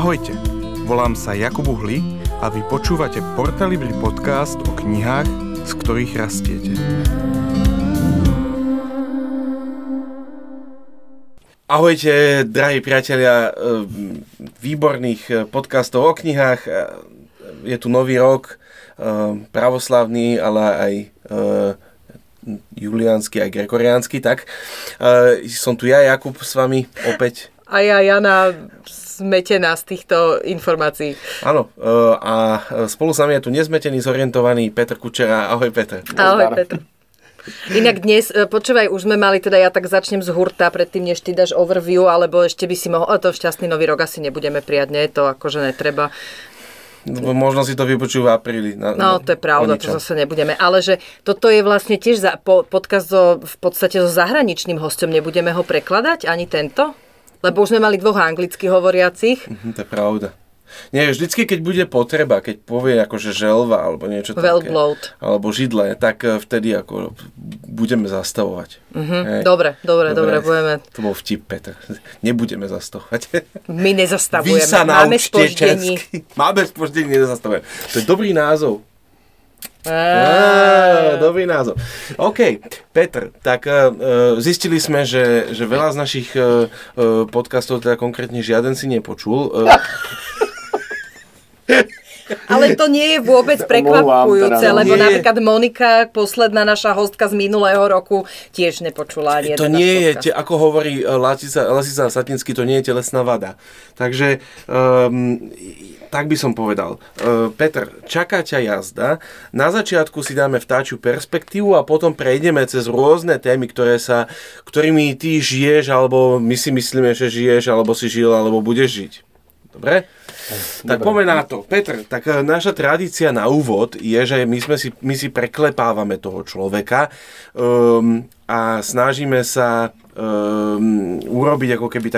Ahojte, volám sa Jakub Uhlí a vy počúvate Porta Libri podcast o knihách, z ktorých rastiete. Ahojte, drahí priatelia výborných podcastov o knihách. Je tu nový rok, pravoslavný, ale aj juliánsky, aj gregoriánsky, tak. Som tu ja, Jakub, s vami opäť. A ja, Jana, zmetená z týchto informácií. Áno, a spolu s nami je tu nezmetený, zorientovaný Petr Kučera. Ahoj, Petr. Ahoj, Petr. Inak dnes, počúvaj, už sme mali, teda ja tak začnem z hurta, predtým než ty dáš overview, alebo ešte by si mohol, to šťastný nový rok asi nebudeme prijať, nie? To akože netreba. Možno si to vypočujú v apríli. No to je pravda, to zase nebudeme. Ale že toto je vlastne tiež podcast v podstate so zahraničným hosťom, nebudeme ho prekladať ani tento? Lebo už sme mali dvoch anglicky hovoriacich. To je pravda. Nie, vždycky, keď bude potreba, keď povie akože želva alebo niečo Wellblood. Také, alebo židle, tak vtedy ako budeme zastavovať. Mm-hmm. Dobre, budeme. To bol vtip, Petr. Nebudeme zastavovať. My nezastavujeme. Vy sa naučte česky. Máme spoždenie, nezastavujeme. To je dobrý názov. Dobrý názov. OK, Petr, tak zistili sme, že veľa z našich podcastov, teda konkrétne žiaden si nepočul. Ale to nie je vôbec prekvapujúce, lebo napríklad Monika, posledná naša hostka z minulého roku, tiež nepočula ani jeden podcast. To nie je, ako hovorí Lasica Satinsky, to nie je telesná vada. Takže tak by som povedal. Peter, čaká ťa jazda. Na začiatku si dáme vtáčiu perspektívu a potom prejdeme cez rôzne témy, ktorými ty žiješ, alebo my si myslíme, že žiješ, alebo si žil, alebo budeš žiť. Dobre? Tak poďme na to. Petr, tak naša tradícia na úvod je, že my si preklepávame toho človeka a snažíme sa urobiť ako keby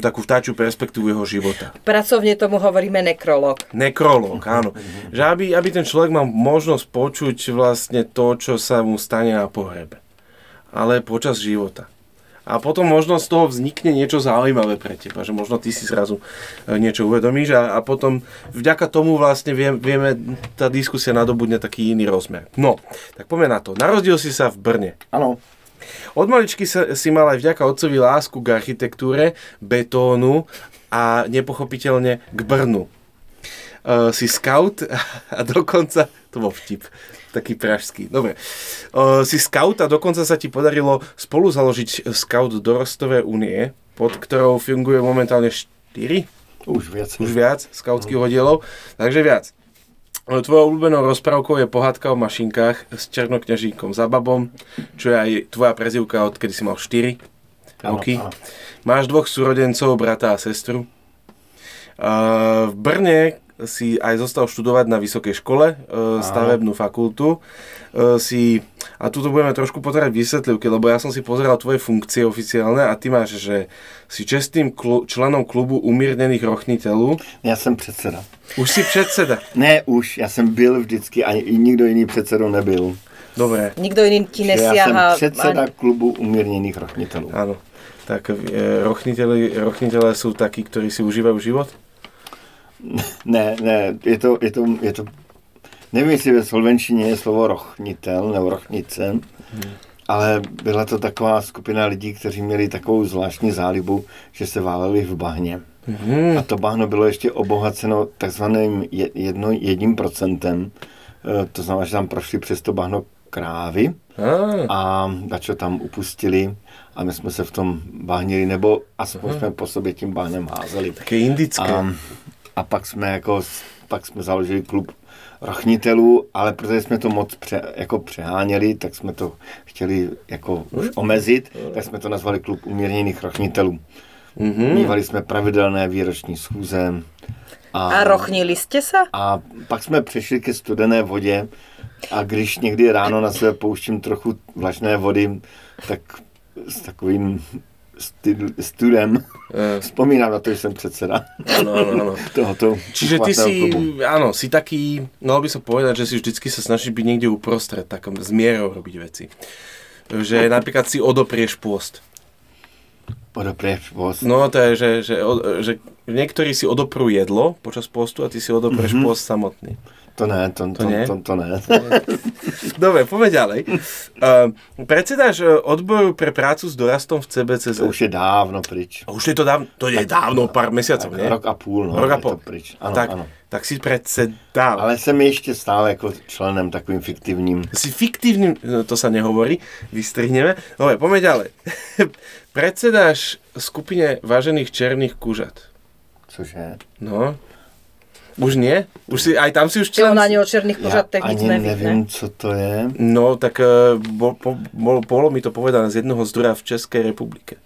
takú vtáčiu perspektívu jeho života. Pracovne tomu hovoríme nekrológ. Nekrológ, áno. Že aby ten človek mal možnosť počuť vlastne to, čo sa mu stane na pohrebe. Ale počas života. A potom možno z toho vznikne niečo zaujímavé pre teba, že možno ty si zrazu niečo uvedomíš a potom vďaka tomu vlastne vieme, tá diskusia nadobudne taký iný rozmer. No, tak poďme na to. Narodil si sa v Brne. Áno. Od maličky si mal aj vďaka otcovi lásku k architektúre, betónu a nepochopiteľne k Brnu. Si scout a dokonca, to bol vtip, taký pražský, dobre. Si scout a dokonca sa ti podarilo spolu založiť scout Dorostovej únie, pod ktorou funguje momentálne 4? Už viac scoutských oddielov, takže viac. Tvojou obľúbenou rozprávkou je pohádka o mašinkách s černokňažníkom Zababom, čo je aj tvoja prezývka, odkedy si mal 4 roky. Máš 2 súrodencov, brata a sestru. V Brne si aj zostal študovať na vysokej škole, stavebnú fakultu. A tu budeme trošku potrebať vysvetlivky, lebo ja som si pozeral tvoje funkcie oficiálne a ty máš, že si čestným členom klubu umírnených rochnitelů. Ja som predseda. Už si předseda. Ne, už, já jsem byl vždycky, ani nikdo jiný předsedou nebyl. Dobré. Nikdo jiný ti nesiahá. Já jsem předseda klubu umírněných rochnitelů. Áno, tak rochnitelé sú takí, ktorí si užívajú život? Ne, je to nevím, jestli ve slovenčině je slovo rochnitel nebo rochnice, ale byla to taková skupina lidí, kteří měli takovou zvláštní zálibu, že se váleli v bahně. A to bahno bylo ještě obohaceno takzvaným 1%. To znamená, že tam prošli přes to bahno krávy a dačo tam upustili a my jsme se v tom bahnili, nebo aspoň jsme po sobě tím bahnem házeli. Také indické. A pak jsme založili klub rochnitelů, ale protože jsme to moc přeháněli, tak jsme to chtěli jako už omezit, tak jsme to nazvali klub umírněných rochnitelů. Mívali jsme pravidelné výroční schůze. A rochnili jste se? A pak jsme přešli ke studené vodě a když někdy ráno na sebe pouštím trochu vlažné vody, tak s takovým studem vzpomínám na to, že jsem předseda tohoto. Čiže ty si, áno, si taký, no by som povedať, že si vždycky sa snažíš byť niekde uprostred, takom zmierou robiť veci. Že napríklad si odoprieš pôst. odoprieš pôst. No to je, že niektorí si odoprú jedlo počas pôstu a ty si odoprieš pôst samotný. To ne, to ne. Dobre, poďme ďalej. Predsedáš odboru pre prácu s dorastom v CBCS. To už je dávno prič. A už je to dávno, to je tak, dávno, pár mesiacov, nie? Rok a půl, no. Rok a pol. Je to prič. Ano, tak, ano. Tak si predsedal. Ale som ešte stále ako členem takovým fiktívnym. Si fiktívnym, no, to sa nehovorí, vystrihneme. Dobre, poďme ďalej. Predsedáš skupine vážených černých kužat. Cože? No. Už nie? Už si, aj tam si už člen... Čo o černých kužat technic nevím, ne? Ja ani neviem, co to je. No, tak bolo mi to povedané z jednoho zdroja v Českej republike.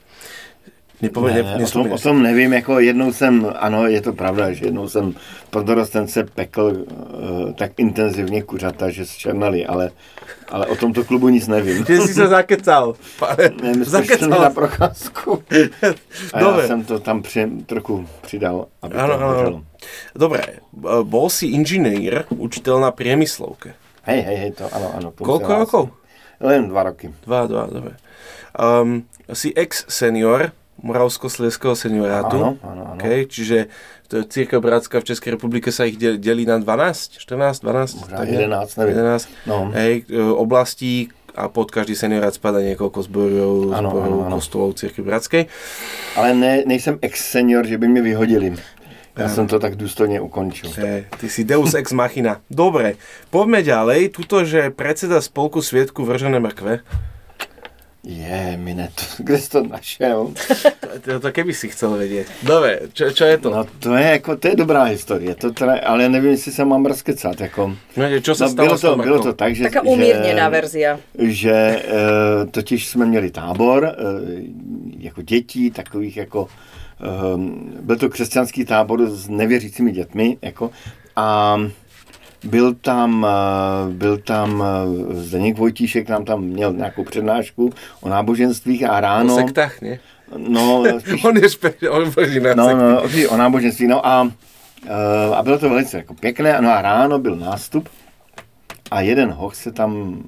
O tom nevím, jako jednou jsem, ano, je to pravda, že jednou jsem pod dorostence pekl tak intenzivně kuřata, že zčernali, ale o tomto klubu nic nevím. Že jsi se zakecal. Ne, zakecal. Na procházku. A dobre. Ja jsem to tam trochu přidal, aby ano, to hořelo. Dobre, bol si inžinér, učiteľ na priemyslovke. Hej, to ano. Koľko rokov? Len 2 roky. 2, dobre. Si ex-senior Moravsko-Slievského seniorátu. Áno. Okay, čiže to Církev Bratská v Českej republike sa ich delí na 12, 14, 12, možná tak 11. No. Hej, oblastí a pod každý seniorát spadá niekoľko zborov kostolov Církev Bratskej. Ale nejsem ex-senior, že by mi vyhodili. Ja som to tak dôstojne ukončil. Ty si deus ex machina. Dobre, poďme ďalej. Tuto, že predseda spolku Sviedku vržené mrkve. Je, minetu, kde si to našiel? To keby si chcel vedieť. Dobre, čo je to? No to je dobrá história, ale neviem, si sa mám rozkecať. Čo sa stalo s tom? Bylo to tak, že... Taká umírnená verzia. Že totiž sme měli tábor, jako dětí, takových jako... Byl to křesťanský tábor s nevěřícími dětmi, jako, a... Byl tam Zdeněk Vojtíšek, nám tam měl nějakou přednášku o náboženstvích a ráno... O sektách, ne? No, o náboženství, no a bylo to velice jako pěkné, no a ráno byl nástup a jeden hoch se tam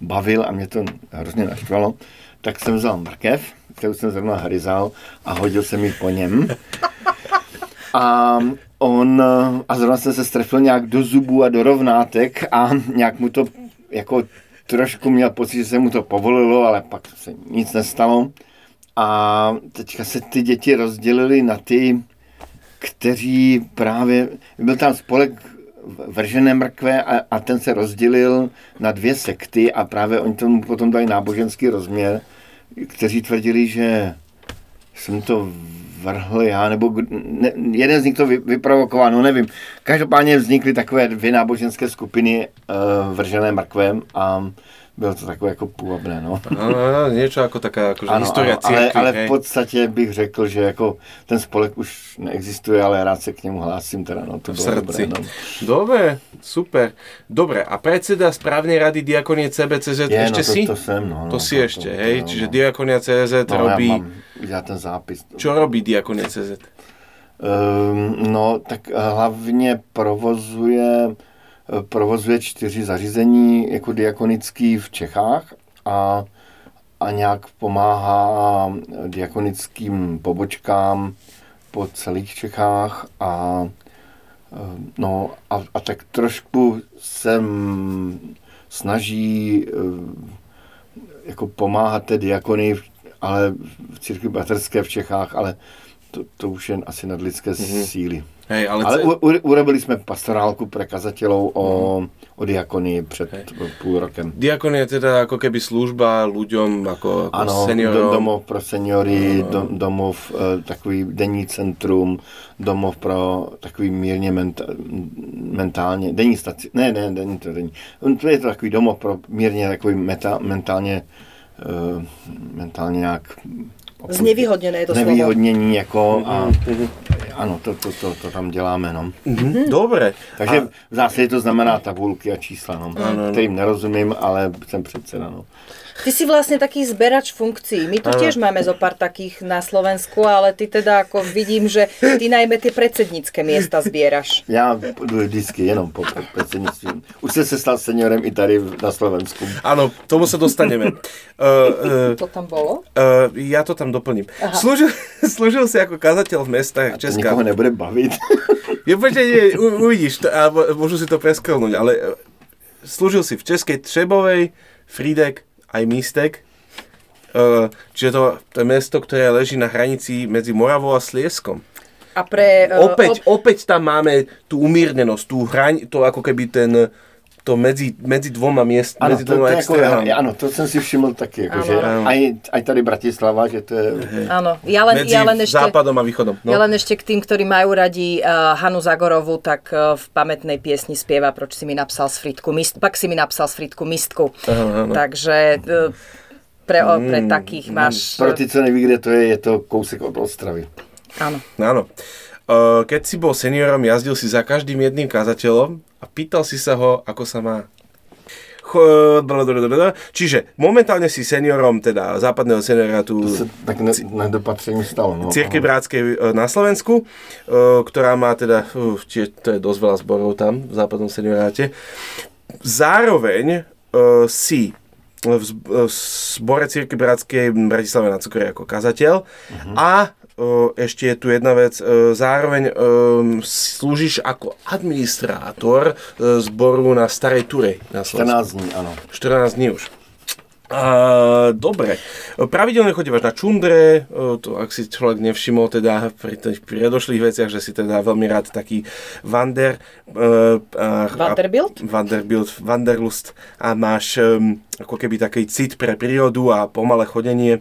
bavil a mě to hrozně naštvalo, tak jsem vzal mrkev, kterou jsem zrovna hryzal a hodil jsem ji po něm. A zrovna jsem se strefil nějak do zubů a do rovnátek a nějak mu to jako trošku měl pocit, že se mu to povolilo, ale pak se nic nestalo. A teďka se ty děti rozdělily na ty, kteří právě... Byl tam spolek vržené mrkve a ten se rozdělil na 2 sekty a právě oni tomu potom dali náboženský rozměr, kteří tvrdili, že jsem to... vrhl já, nebo ne, jeden z nich to vyprovokoval, no nevím. Každopádně vznikly takové 2 náboženské skupiny vržené mrkvem a bylo to takové jako půvabné, no. Ano, něco jako taká akože historie církve. Ale v podstatě bych řekl, že jako ten spolek už neexistuje, ale rád se k němu hlásím teda, no to v bylo dobré. No. Dobre, super. Dobre, a predseda správnej rady Diakonie CB CZ ešte si? To sem, no. To si ešte, hej, čiže Diakonia CZ robí... Ja ten zápis. Čo robí Diakonia CZ? No, tak hlavně provozuje 4 zařízení jako diakonický v Čechách a nějak pomáhá diakonickým pobočkám po celých Čechách a tak trošku se snaží jako pomáhat té diakonii, ale v Církvi bratrské v Čechách, ale to už je asi nadlidské síly. Hej, ale urobili sme pastorálku pre kazateľov o diakonii pred půl rokem. Diakonia je teda ako keby služba ľuďom, ako seniorom. Áno, domov pro seniory, domov, takový denní centrum, domov pro takový mírně mentálně, denní staci, ne, denní to denní. To je to takový domov pro mírně takový mentálně nějak... Znevýhodněné je to slovo. Znevýhodnění, jako... A Ano, to tam děláme, no. Mm-hmm. Dobré. Takže v zásadě to znamená tabulky a čísla, no. Ano. Kterým nerozumím, ale jsem předseda, no. Ty si vlastne taký zberač funkcií. My tu tiež máme zo pár takých na Slovensku, ale ty teda ako vidím, že ty najmä tie predsednícke miesta zbieraš. Ja vždycky jenom po predsedníctví. Už som sa stal seniorem i tady na Slovensku. Áno, tomu sa dostaneme. To tam bolo? Ja to tam doplním. Slúžil si ako kazateľ v mestách Česká. Nikoho nebude baviť. Uvidíš, a môžu si to preskrolnúť, ale slúžil si v Českej Třebovej, Frýdek, aj Místek, čiže to je mesto, ktoré leží na hranici medzi Moravou a Slieskom. A opäť tam máme tú umírnenosť, tú hraň, to ako keby to medzi dvoma miestami, medzi dvoma extrémami. Áno, to som si všiml taky, akože aj tady Bratislava, že to je... Áno, ja len ešte západom a východom. No. Ja len ešte k tým, ktorí majú radi Hanu Zagorovu, tak v pamätnej piesni spieva Proč si mi napsal z Frýdku-Místku, pak si mi napsal z Frýdku-Místku. Takže... Pre takých máš... Pro ty, co neví, kde to je to kousek od Ostravy. Áno. Áno. Keď si bol seniorom, jazdil si za každým jedným kazateľom a pýtal si sa ho, ako sa má. Čiže momentálne si seniorom, teda západného seniorátu... To sa tak nedopatrením stalo. No. Církev Bratskej na Slovensku, ktorá má teda... to je dosť veľa zborov tam, v západnom senioráte. Zároveň si... v zbore Círky Bratskej v Bratislave na Cukore ako kazateľ. Uh-huh. A ešte je tu jedna vec. Zároveň slúžiš ako administrátor zboru na Starej Ture. Na 14 dní, áno. 14 dní už. Dobre. Pravidelne chodívaš na Čundre, to ak si človek nevšimol teda pri tých predošlých veciach, že si teda veľmi rád taký Wanderlust a máš ako keby taký cit pre prírodu a pomalé chodenie.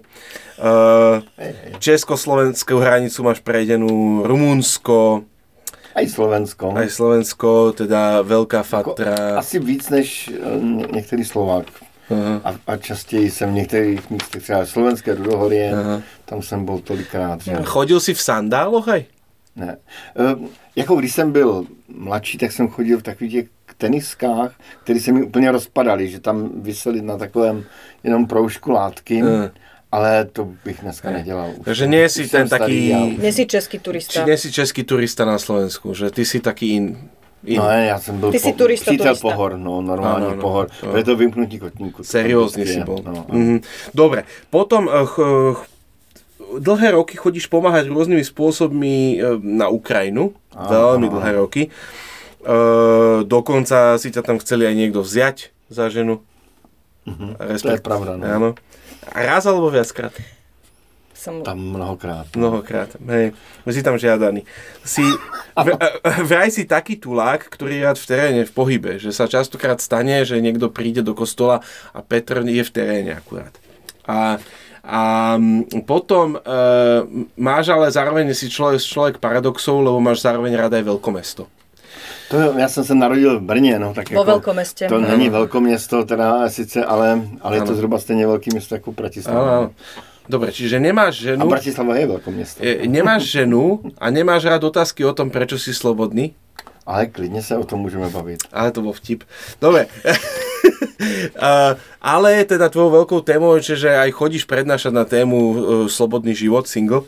Československú hranicu máš prejdenú, Rumunsko, aj Slovensko, teda Veľká Fatra. Asi víc než niektorý Slovák. Uh-huh. A častěji jsem v některých místech, třeba Slovenské Rudohorie, uh-huh. Tam jsem byl tolikrát. Že... Chodil jsi v sandáloch aj? Ne. Jako když jsem byl mladší, tak jsem chodil v takových těch teniskách, které se mi úplně rozpadaly, že tam visely na takovém jenom proužku látky. Uh-huh. Ale to bych dneska nedělal. Takže nie si ten taký... Nie si český turista. Či nie si český turista na Slovensku, že ty si taký in. No ja som bol přítel pohor, no normálny pohor, preto vymknutí kotníku. Seriózne si bol. No. Mm-hmm. Dobre, potom dlhé roky chodíš pomáhať rôznymi spôsobmi na Ukrajinu, veľmi dlhé roky. Dokonca si ťa tam chceli aj niekto vziať za ženu. Mm-hmm. To je pravda, no. Áno. Raz alebo viackrát? Tam mnohokrát. Mnohokrát, hej. Si tam žiadaný. Vraj si taký tulák, ktorý je rád v teréne, v pohybe, že sa častokrát stane, že niekto príde do kostola a Petr je v teréne akurát. A potom máš ale zároveň si človek paradoxov, lebo máš zároveň rád aj veľkomesto. Ja som sa narodil v Brne, no tak po veľkomeste. To není veľkomesto, teda sice, ale je to zhruba stejne veľké mesto ako Bratislava. Dobre, čiže nemáš ženu... A Bratislava je veľké mesto. Nemáš ženu a nemáš rád otázky o tom, prečo si slobodný? Ale klidne sa o tom môžeme baviť. Ale to bol vtip. Dobre. Ale teda tvojou veľkou témou je, že aj chodíš prednášať na tému slobodný život, single.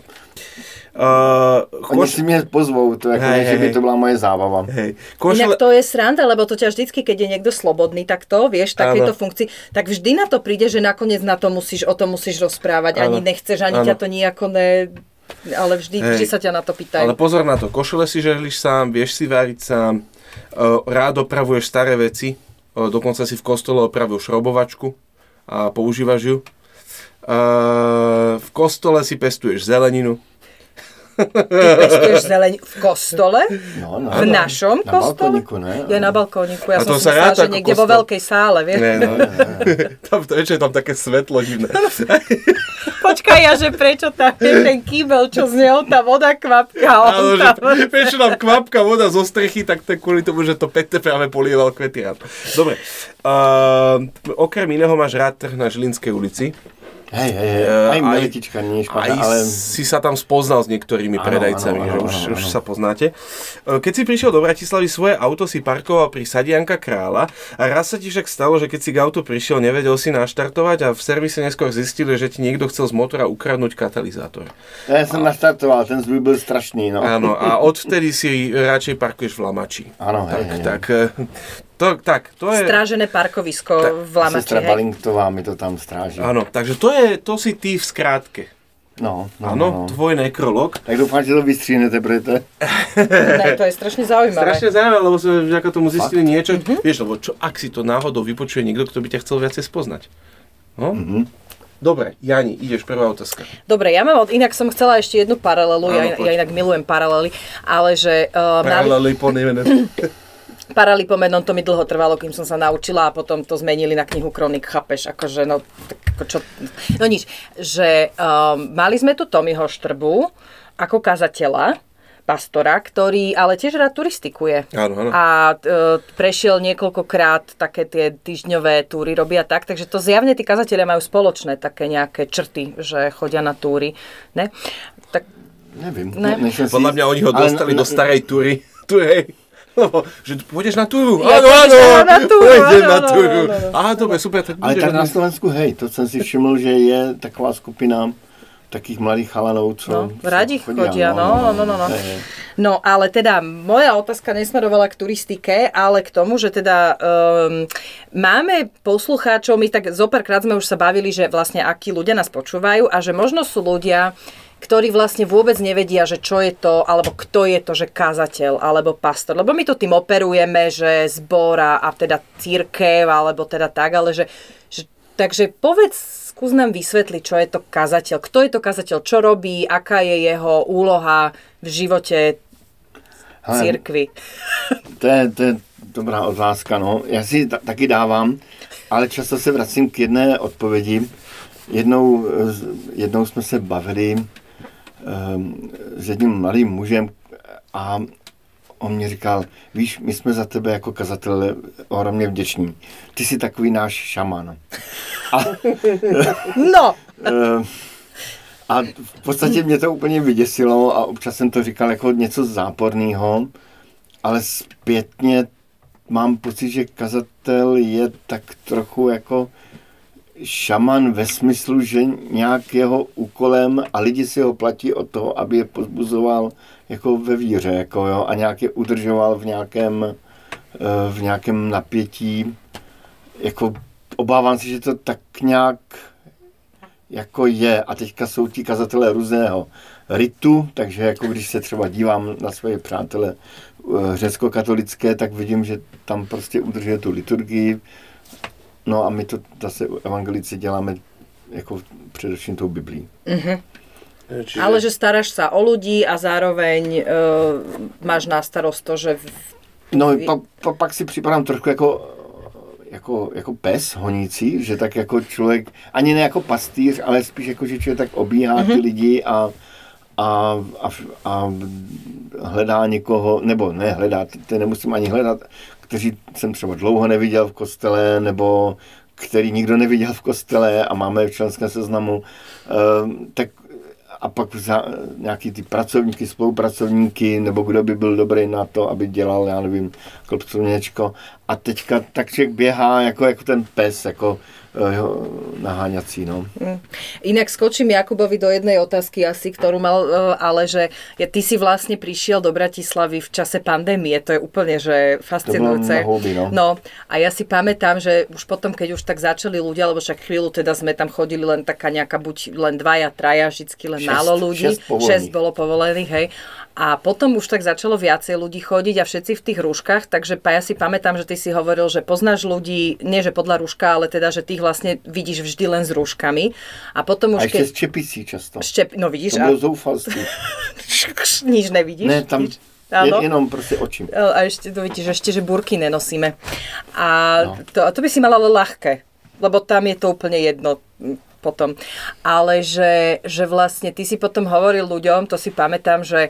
Oni si mňa pozvou, to ako hej, by to bola moje zábava. Hej. Inak to je sranda, lebo to ťa vždycky, keď je niekto slobodný, tak to, vieš, takéto funkcii, tak vždy na to príde, že nakoniec o tom musíš rozprávať, ani nechceš, ani ťa to nejako ne... Ale vždy sa ťa na to pýtajú. Ale pozor na to, košele si žehliš sám, vieš si váriť sám, rád opravuješ staré veci, dokonca si v kostole opravil šrobovačku a používaš ju. V kostole si pestuješ zeleninu. Ty pestuješ zeleň v kostole? No, v našom na kostole? Balkóniku, ne? Ja na balkóniku. Ja som si myslela, že niekde vo veľkej sále, vieš? Prečo je tam také svetlo divné? Počkaj, že prečo tam je ten kýbel, čo z neho tá voda kvapka? Áno, že prečo tam kvapka voda zo strechy, tak to je kvôli tomu, že to Petr práve polieval kvety rád. Dobre. Okrem iného máš rád trh na Žilinskej ulici. Hej, aj miletička nie je škoda, ale... si sa tam spoznal s niektorými predajcami, už sa poznáte. Keď si prišiel do Bratislavy, svoje auto si parkoval pri Sadienka Krála a raz sa ti však stalo, že keď si k autu prišiel, nevedel si naštartovať a v servise neskôr zistili, že ti niekto chcel z motora ukradnúť katalizátor. Ja som naštartoval, ten zľúb byl strašný, no. Áno, a odtedy si radšej parkuješ v Lamači. Áno, hej. To je... Strážené parkovisko v Lamači. Sestra Balintová mi to tam stráži. Áno, takže to si ty v skrátke. No. Tvoj nekrolog. Tak doufám, že to vystřihnete, preto. Ne, to je strašne zaujímavé. Strašne zaujímavé, lebo sme vďaka tomu zistili niečo. Mm-hmm. Vieš, lebo čo, ak si to náhodou vypočuje niekto, kto by ťa chcel viacej spoznať. No? Mhm. Dobre, Jani, ideš, prvá otázka. Dobre, ja mám, inak som chcela ešte jednu paralelu, ja inak milujem paralely, ale že... Paralely po nemenom. Paralipomenom to mi dlho trvalo, kým som sa naučila a potom to zmenili na knihu Kronik, chápeš, akože, no, tak, ako čo... No nič, že mali sme tu Tomiho Štrbu ako kazateľa, pastora, ktorý ale tiež rád turistikuje. Áno. A prešiel niekoľkokrát také tie týždňové túry robia tak, takže to zjavne tí kazatelia majú spoločné také nejaké črty, že chodia na túry, ne? Tak neviem. Podľa mňa oni ho dostali do starej túry. Tu hej. Lebo, že pôjdeš na túru. Áno, pôjdem na túru. Á, dobre, super. Ale tak na Slovensku, hej, to som si všiml, že je taková skupina takých mladých chalanov, čo... No, radi chodia, no. No, ale teda moja otázka nesmerovala k turistike, ale k tomu, že teda máme poslucháčov, my tak zopárkrát sme už sa bavili, že vlastne akí ľudia nás počúvajú a že možno sú ľudia, ktorí vlastne vôbec nevedia, že čo je to, alebo kto je to, že kazateľ, alebo pastor. Lebo my to tým operujeme, že zbora a teda cirkev, alebo teda tak, ale že takže povedz, skús nám vysvetliť, čo je to kazateľ. Kto je to kazateľ, čo robí, aká je jeho úloha v živote cirkvi. To je dobrá otázka, no. Ja si taky dávám, ale často sa vracím k jedné odpovedi. Jednou jsme se bavili s jedním malým mužem a on mi říkal, víš, my jsme za tebe jako kazatelé ohromně vděční. Ty jsi takový náš šaman. A v podstatě mě to úplně vyděsilo a občas jsem to říkal jako něco záporného, ale zpětně mám pocit, že kazatel je tak trochu jako šaman ve smyslu, že nějak jeho úkolem a lidi si ho platí o to, aby je pozbuzoval jako ve víře, jako jo, a nějak je udržoval v nějakém napětí. Jako obávám se, že to tak nějak jako je. A teďka jsou ti kazatelé různého ritu, takže jako když se třeba dívám na své přátele řecko-katolické, tak vidím, že tam prostě udržuje tu liturgii. No a my to zase evangelici děláme jako především tou Biblií. Mm-hmm. Čiže... Ale že staráš sa o ľudí a zároveň máš na starost to, že... No pak si připadám trošku jako pes honící, že tak jako člověk, ani ne jako pastýř, ale spíš jako, že člověk tak obíhá ty lidi a hledá někoho, nebo ne hledá, ty nemusím ani hledat, kteří jsem třeba dlouho neviděl v kostele, nebo který nikdo neviděl v kostele a máme v členském seznamu, tak a pak nějaký ty pracovníky, spolupracovníky, nebo kdo by byl dobrý na to, aby dělal, já nevím, klopcovněčko. A teďka tak člověk běhá jako ten pes, jako naháňací, no. Inak skočím Jakubovi do jednej otázky asi, ktorú mal, ale že ty si vlastne prišiel do Bratislavy v čase pandémie, to je úplne, že fascinujúce. To bolo na hobby, no. A ja si pamätám, že už potom, keď už tak začali ľudia, lebo však chvíľu teda sme tam chodili len taká nejaká, buď len dvaja, traja, vždycky len málo ľudí. 6 bolo povolených, hej. A potom už tak začalo viacej ľudí chodiť a všetci v tých rúškach, takže ja si pamätám, že ty si hovoril, že poznáš ľudí, nie že podľa rúška, ale teda, že ty ich vlastne vidíš vždy len s rúškami. A potom už ešte s čepicí často. No vidíš. To bolo zoufalstvo. Nič nevidíš. Ne, tam nič. Jenom proste oči. A ešte to vidíš, ešte, že burky nenosíme. A to by si mala ľahké, lebo tam je to úplne jedno. potom. Ale že vlastne ty si potom hovoril ľuďom, to si pamätám, že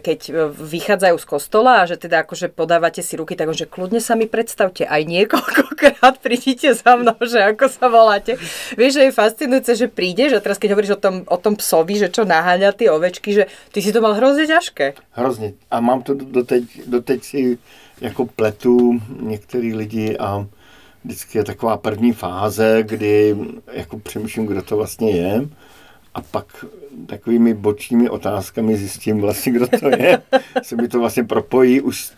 keď vychádzajú z kostola a že teda akože podávate si ruky, tak on, že kľudne sa mi predstavte, aj niekoľkokrát prídite za mnou, že ako sa voláte. Vieš, že je fascinujúce, že prídeš a teraz keď hovoríš o tom psovi, že čo naháňa tie ovečky, že ty si to mal hrozne ťažké. Hrozne. A mám to doteď si jako pletu některý lidi a vždycky je taková první fáze, kdy jako přemýšlím, kdo to vlastně je a pak takovými bočními otázkami zjistím vlastně, kdo to je. Se mi to vlastně propojí už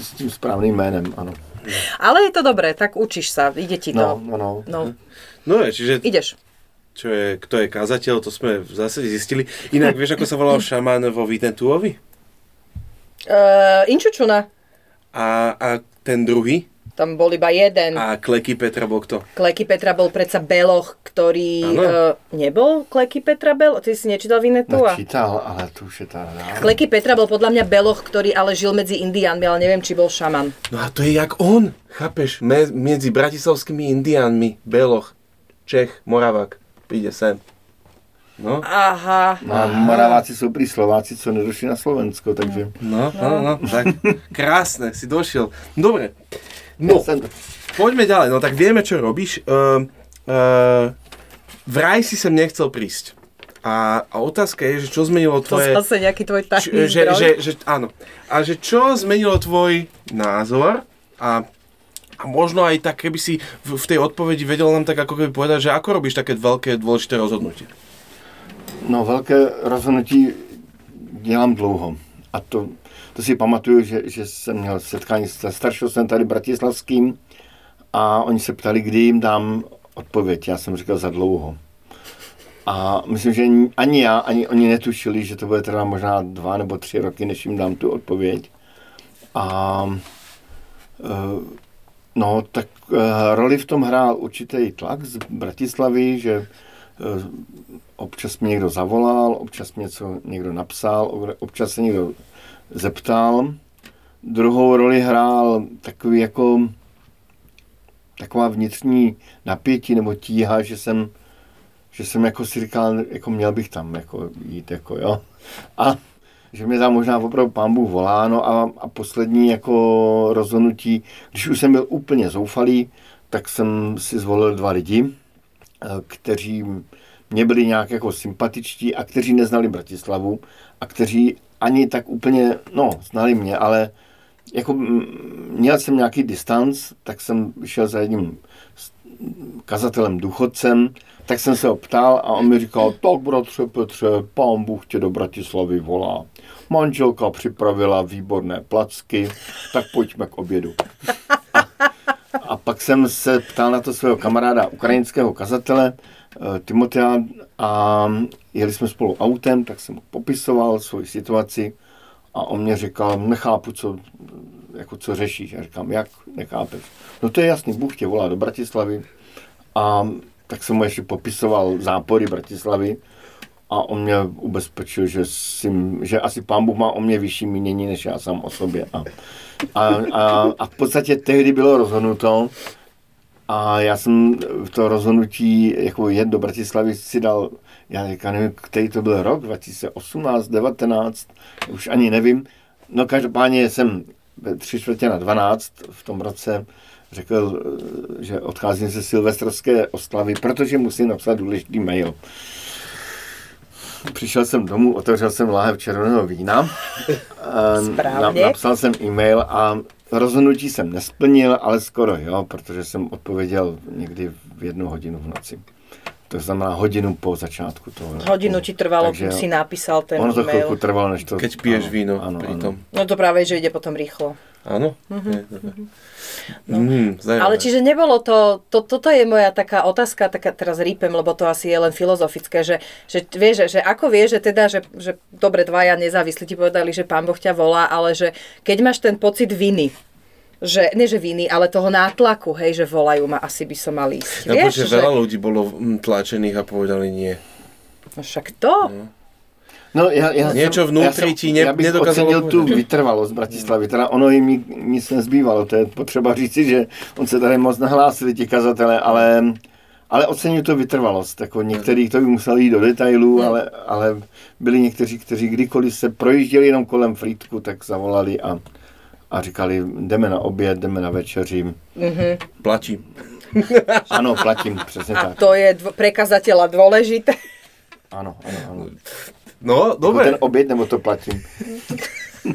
s tím správným jménem, ano. Ale je to dobré, tak učíš sa, ide ti to. Ideš. Čo je, kto je kázateľ, to sme v zásade zistili. Inak vieš, ako sa volal šamán vo Vitentuovi? Inčučuna. A ten druhý? Tam bol iba jeden. A Kleky Petra bol kto? Kleky Petra bol predsa Beloch, ktorý... nebol Kleky Petra Beloch? Ty si nečítal Vinetua? Nečítal, ale tu už je tá... Kleky Petra bol podľa mňa Beloch, ktorý ale žil medzi Indiánmi, ale neviem, či bol šaman. No a to je jak on, chápeš? Medzi bratislavskými Indiánmi. Beloch, Čech, Moravák. Príde sem. No. Aha. A Moraváci sú pri Slováci, co nedošli na Slovensko, takže... No, tak krásne, si došiel. Dobre. No, poďme ďalej. No tak vieme, čo robíš. Vraj si sem nechcel prísť. A otázka je, že čo zmenilo tvoje... To zase nejaký tvoj tajný zdroj. Áno. A že čo zmenilo tvoj názor a možno aj tak, keby si v tej odpovedi vedel nám tak ako keby povedať, že ako robíš také veľké dôležité rozhodnutie? No, velké rozhodnutí dělám dlouho. A to si pamatuju, že jsem měl setkání se starším jsem tady bratislavským a oni se ptali, kdy jim dám odpověď. Já jsem říkal za dlouho. A myslím, že ani já, ani oni netušili, že to bude trvat možná 2 nebo 3 roky, než jim dám tu odpověď. A no, tak roli v tom hrál určitý tlak z Bratislavy, že občas mi někdo zavolal, občas mi něco někdo napsal, občas se někdo zeptal. Druhou roli hrál taková vnitřní napětí nebo tíha, že jsem jako si říkal, jako měl bych tam jako jít, jako jo. A že mě tam možná opravdu Pán Bůh volá, no a poslední jako rozhodnutí, když už jsem byl úplně zoufalý, tak jsem si zvolil 2 lidi, kteří mě byli nějak jako sympatičtí a kteří neznali Bratislavu a kteří ani tak úplně, no, znali mě, ale jako měl jsem nějaký distanc, tak jsem šel za jedním kazatelem, důchodcem, tak jsem se ho ptal a on mi říkal, tak bratře Petře, Pán Bůh tě do Bratislavy volá. Manželka připravila výborné placky, tak pojďme k obědu. A pak jsem se ptal na to svého kamaráda, ukrajinského kazatele, Timotea, a jeli jsme spolu autem, tak jsem popisoval svoji situaci a on mě říkal, nechápu, co řešíš. Já říkám, jak nechápeš? No to je jasný, Bůh tě volá do Bratislavy. A tak jsem mu ještě popisoval zápory Bratislavy a on mě ubezpečil, že asi Pán Bůh má o mě vyšší mínění, než já sám o sobě. A v podstatě tehdy bylo rozhodnuto a já jsem to rozhodnutí jako jet do Bratislavy si dal, já nevím, který to byl rok, 2018, 19, už ani nevím. No každopádně jsem 11:45 v tom roce řekl, že odcházím ze silvestrovské oslavy, protože musím napsat důležitý mail. Přišel jsem domů, otevřel jsem láhev červeného vína, napsal jsem e-mail a rozhodnutí jsem nesplnil, ale skoro jo, protože jsem odpověděl někdy v 1:00 v noci. To znamená hodinu po začátku toho. Hodinu ti trvalo, kým si napísal ten e-mail. Ono to chvilku trvalo, než to... Keď piješ víno pritom. No to práve, že ide potom rýchlo. Áno. Ale čiže nebolo to... Toto je moja taká otázka, taká teraz rýpem, lebo to asi je len filozofické, že vieš, že ako vieš, že teda, že dobre, 2 nezávislí ti povedali, že Pán Boh ťa volá, ale že keď máš ten pocit viny, že, nie že viny, ale toho nátlaku, hej, že volajú ma, asi by som mal ísť. Ja, vieš, že veľa ľudí bolo tlačených a povedali nie. No však to? No, ja niečo vnútri ti nedokázalo... Ja bych ocenil tú vytrvalosť Bratislavy, teda ono im nic nezbývalo, to je potřeba říci, že on se tady moc nahlásili, ti kazatelé, ale Ale oceňuji to vytrvalost. Jako některých to by museli jít do detailů, ale byli někteří, kteří kdykoliv se projížděli jenom kolem Frýdku, tak zavolali a říkali, jdeme na oběd, jdeme na večeři. Mm-hmm. Platím. Ano, platím, přesně tak. A to je pre kazateľa dôležité. Ano, ano, ano. No, dobre. Ten oběd, nebo to platím?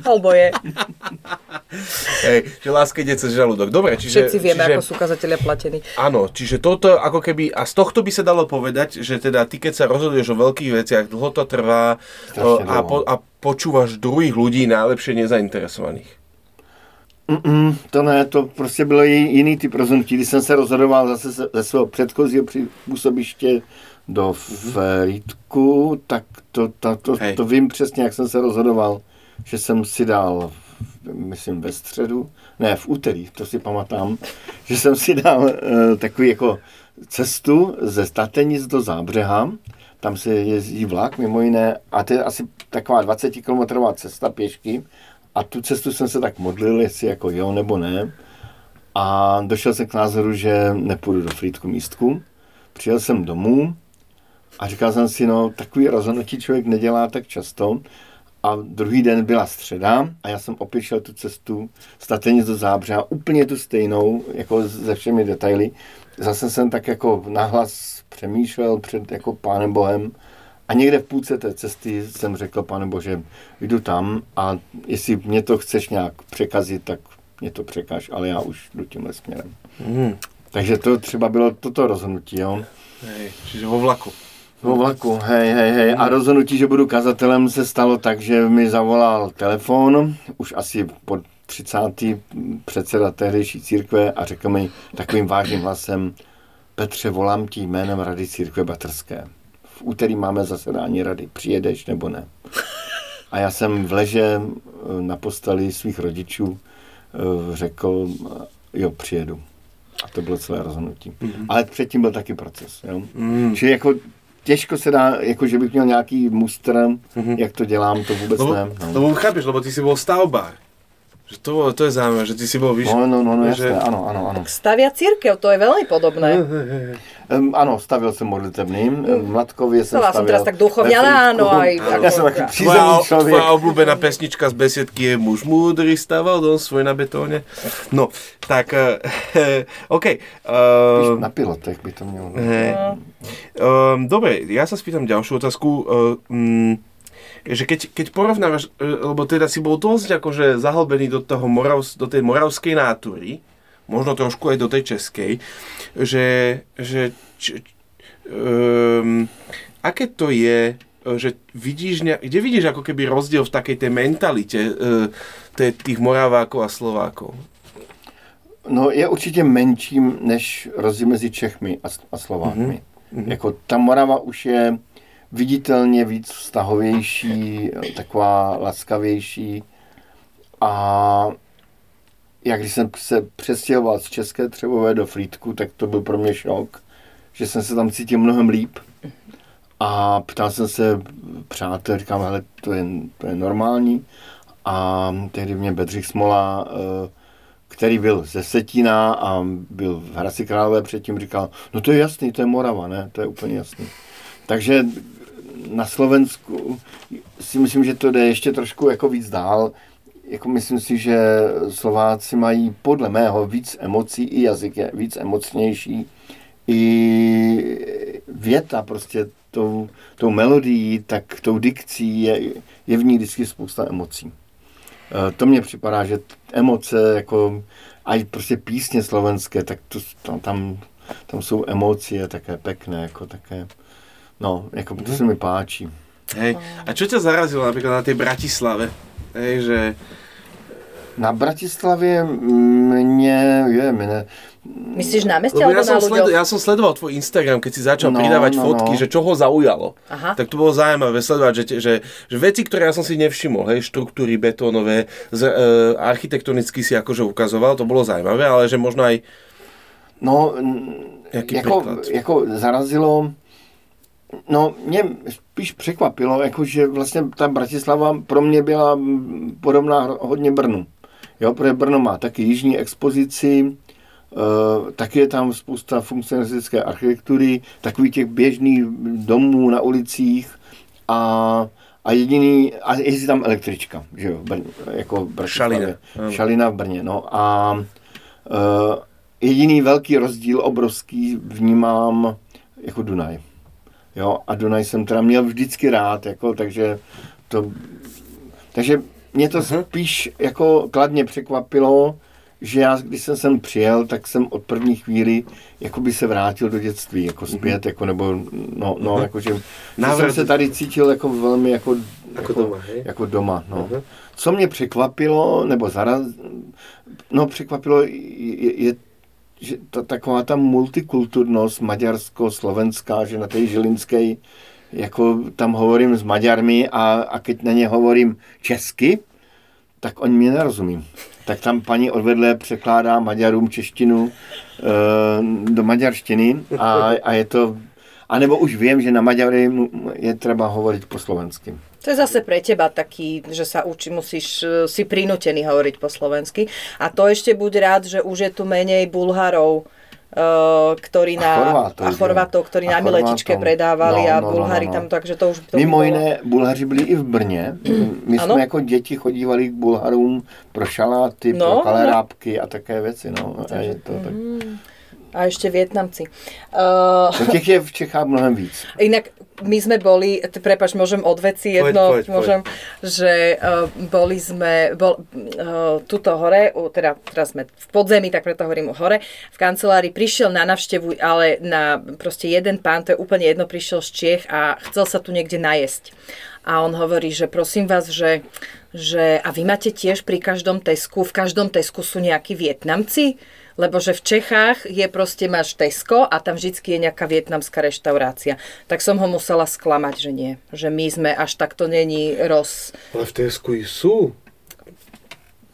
Oboje. Hej, že láske ide cez žalúdok. Dobre, čiže... Všetci vieme, ako sú kazatelia platení. Áno, čiže toto ako keby... A z tohto by sa dalo povedať, že teda ty, keď sa rozhoduješ o veľkých veciach, dlho to trvá a počúvaš druhých ľudí najlepšie nezainteresovaných. To ne, to prostě bylo jiný typ rozhodnutí. Když jsem se rozhodoval zase ze svého předchozího působiště do Frýdku, tak to vím přesně, jak jsem se rozhodoval, že jsem si dal, myslím ve středu, ne v úterý, to si pamatám, že jsem si dal takový jako cestu ze Statenic do Zábřeha, tam se jezdí vlak mimo jiné a to je asi taková 20 kilometrová cesta pěšky. A tu cestu jsem se tak modlil, jestli jako jo nebo ne. A došel jsem k názoru, že nepůjdu do Frýdku-Místku. Přijel jsem domů a říkal jsem si, no takový rozhodnutí člověk nedělá tak často. A druhý den byla středa a já jsem opět šel tu cestu Statenic do Zábřeha, úplně tu stejnou, jako se všemi detaily. Zase jsem tak jako nahlas přemýšlel před jako Pánem Bohem. A někde v půlce té cesty jsem řekl, Pane Bože, jdu tam a jestli mě to chceš nějak překazit, tak mě to překaž, ale já už jdu tímhle směrem. Mm. Takže to třeba bylo toto rozhodnutí, jo. Hej, čiže vo vlaku. Vo vlaku, hej. A rozhodnutí, že budu kazatelem, se stalo tak, že mi zavolal telefon, už asi po 30. předseda tehdejší církve a řekl mi takovým vážným hlasem, Petře, volám ti jménem Rady Církve Bratrské. V úterý máme zasedání rady, přijedeš nebo ne. A já jsem v leže na posteli svých rodičů řekl, jo, přijedu. A to bylo celé rozhodnutí. Mm-hmm. Ale předtím byl taky proces. Jo? Mm. Že jako těžko se dá, jako že bych měl nějaký mustr, jak to dělám, to vůbec ne. No chápeš, lebo ty si byl stavbár. Že to je zaujímavé, že ty si bol vyšší. No, jasné, áno. Tak stavia církev, to je veľmi podobné. Áno, stavil som modlitebným, v Mladkovie som stavil... Som teraz tak duchovne, áno, aj... Ja som taký přízemný človek. Tvoja obľúbená pesnička z besiedky je Muž múdry staval dom svoj na betóne. No, tak, okej. Na pilotech by to mňa... Dobre, ja sa spýtam ďalšiu otázku. Že keď porovnávaš, lebo teda si bol dosť akože zahlbený do tej moravskej nátury, možno trošku aj do tej českej, že aké to je, že vidíš, kde vidíš ako keby rozdiel v takej tej mentalite tých Moravákov a Slovákov? No je určite menším než rozdíl mezi Čechmi a Slovákmi. Mm-hmm. Jako ta Morava už je viditelně víc vztahovější, taková laskavější. A já když jsem se přestěhoval z České Třebové do Frýdku, tak to byl pro mě šok, že jsem se tam cítil mnohem líp. A ptal jsem se přátel, říkám, hele, to je normální. A tehdy mě Bedřich Smola, který byl ze Vsetína a byl v Hradci Králové předtím, říkal, no to je jasný, to je Morava, ne? To je úplně jasný. Takže na Slovensku si myslím, že to jde ještě trošku jako víc dál. Jako myslím si, že Slováci mají podle mého víc emocí, i jazyk je víc emocnější. I věta prostě tou melodií, tak tou dikcí je v ní vždycky spousta emocí. To mně připadá, že emoce, jako aj prostě písně slovenské, tak tam jsou emocie také pekné, jako také... No, jako to sa mi páči. Hej, a čo ťa zarazilo napríklad na tej Bratislave? Hej, že... Na Bratislave mne... Myslíš na meste alebo na ľuďoch? Ja som sledoval tvoj Instagram, keď si začal pridávať fotky, že čo ho zaujalo. Aha. Tak to bolo zaujímavé sledovať, že veci, ktoré ja som si nevšimol, hej, štruktúry betónové, architektonicky si akože ukazoval, to bolo zaujímavé, ale že možno aj... No, jako zarazilo... No, mě spíš překvapilo, že vlastně ta Bratislava pro mě byla podobná hodně Brnu. Jo, protože Brno má taky jižní expozici, Taky je tam spousta funkcionalistické architektury, takových těch běžných domů na ulicích a jediný, a jezdí tam električka, že jo, jako Šalina v Brně, no a jediný velký rozdíl, obrovský, vnímám jako Dunaj, jo, a Dunaj jsem teda měl vždycky rád, jako, takže mě to spíš jako kladně překvapilo, že já, když jsem sem přijel, tak jsem od první chvíli jakoby se vrátil do dětství, jako zpět, jako nebo no jakože jsem se tady cítil jako velmi jako doma, no. Uh-huh. Co mě překvapilo, nebo překvapilo je že taková ta multikulturnost maďarsko-slovenská, že na té Žilinské jako tam hovorím s Maďarmi a keď na ně hovorím česky, tak oni mě nerozumí. Tak tam paní odvedle překládá Maďarům češtinu do maďarštiny a je to... A nebo už vím, že na Maďary je třeba hovořit po slovensky. To je zase pre teba taký, že sa musíš, si prinútený hovoriť po slovensky. A to ešte buď rád, že už je tu menej Bulharov, ktorí nám letičke predávali Bulhári tam, takže to už... To mimo jiné, Bulháři byli i v Brně. My jsme jako děti chodívali k Bulharům pro šaláty, pro kalerábky a také věci. No. A ešte Vietnamci. Tých je v Čechách mnohem víc. Inak my sme boli, prepáč, môžem odveci jedno, že tuto hore, teda teraz sme v podzemí, tak preto hovorím hore, v kancelárii prišiel na navštevu, ale na proste jeden pán, to je úplne jedno, prišiel z Čiech a chcel sa tu niekde najesť. A on hovorí, že prosím vás, že a vy máte tiež v každom Tesku sú nejakí Vietnamci? Lebo že v Čechách je proste, máš Tesco a tam vždycky je nejaká vietnamská reštaurácia. Tak som ho musela sklamať, že nie. Že my sme až takto není roz... Ale v Tesku sú.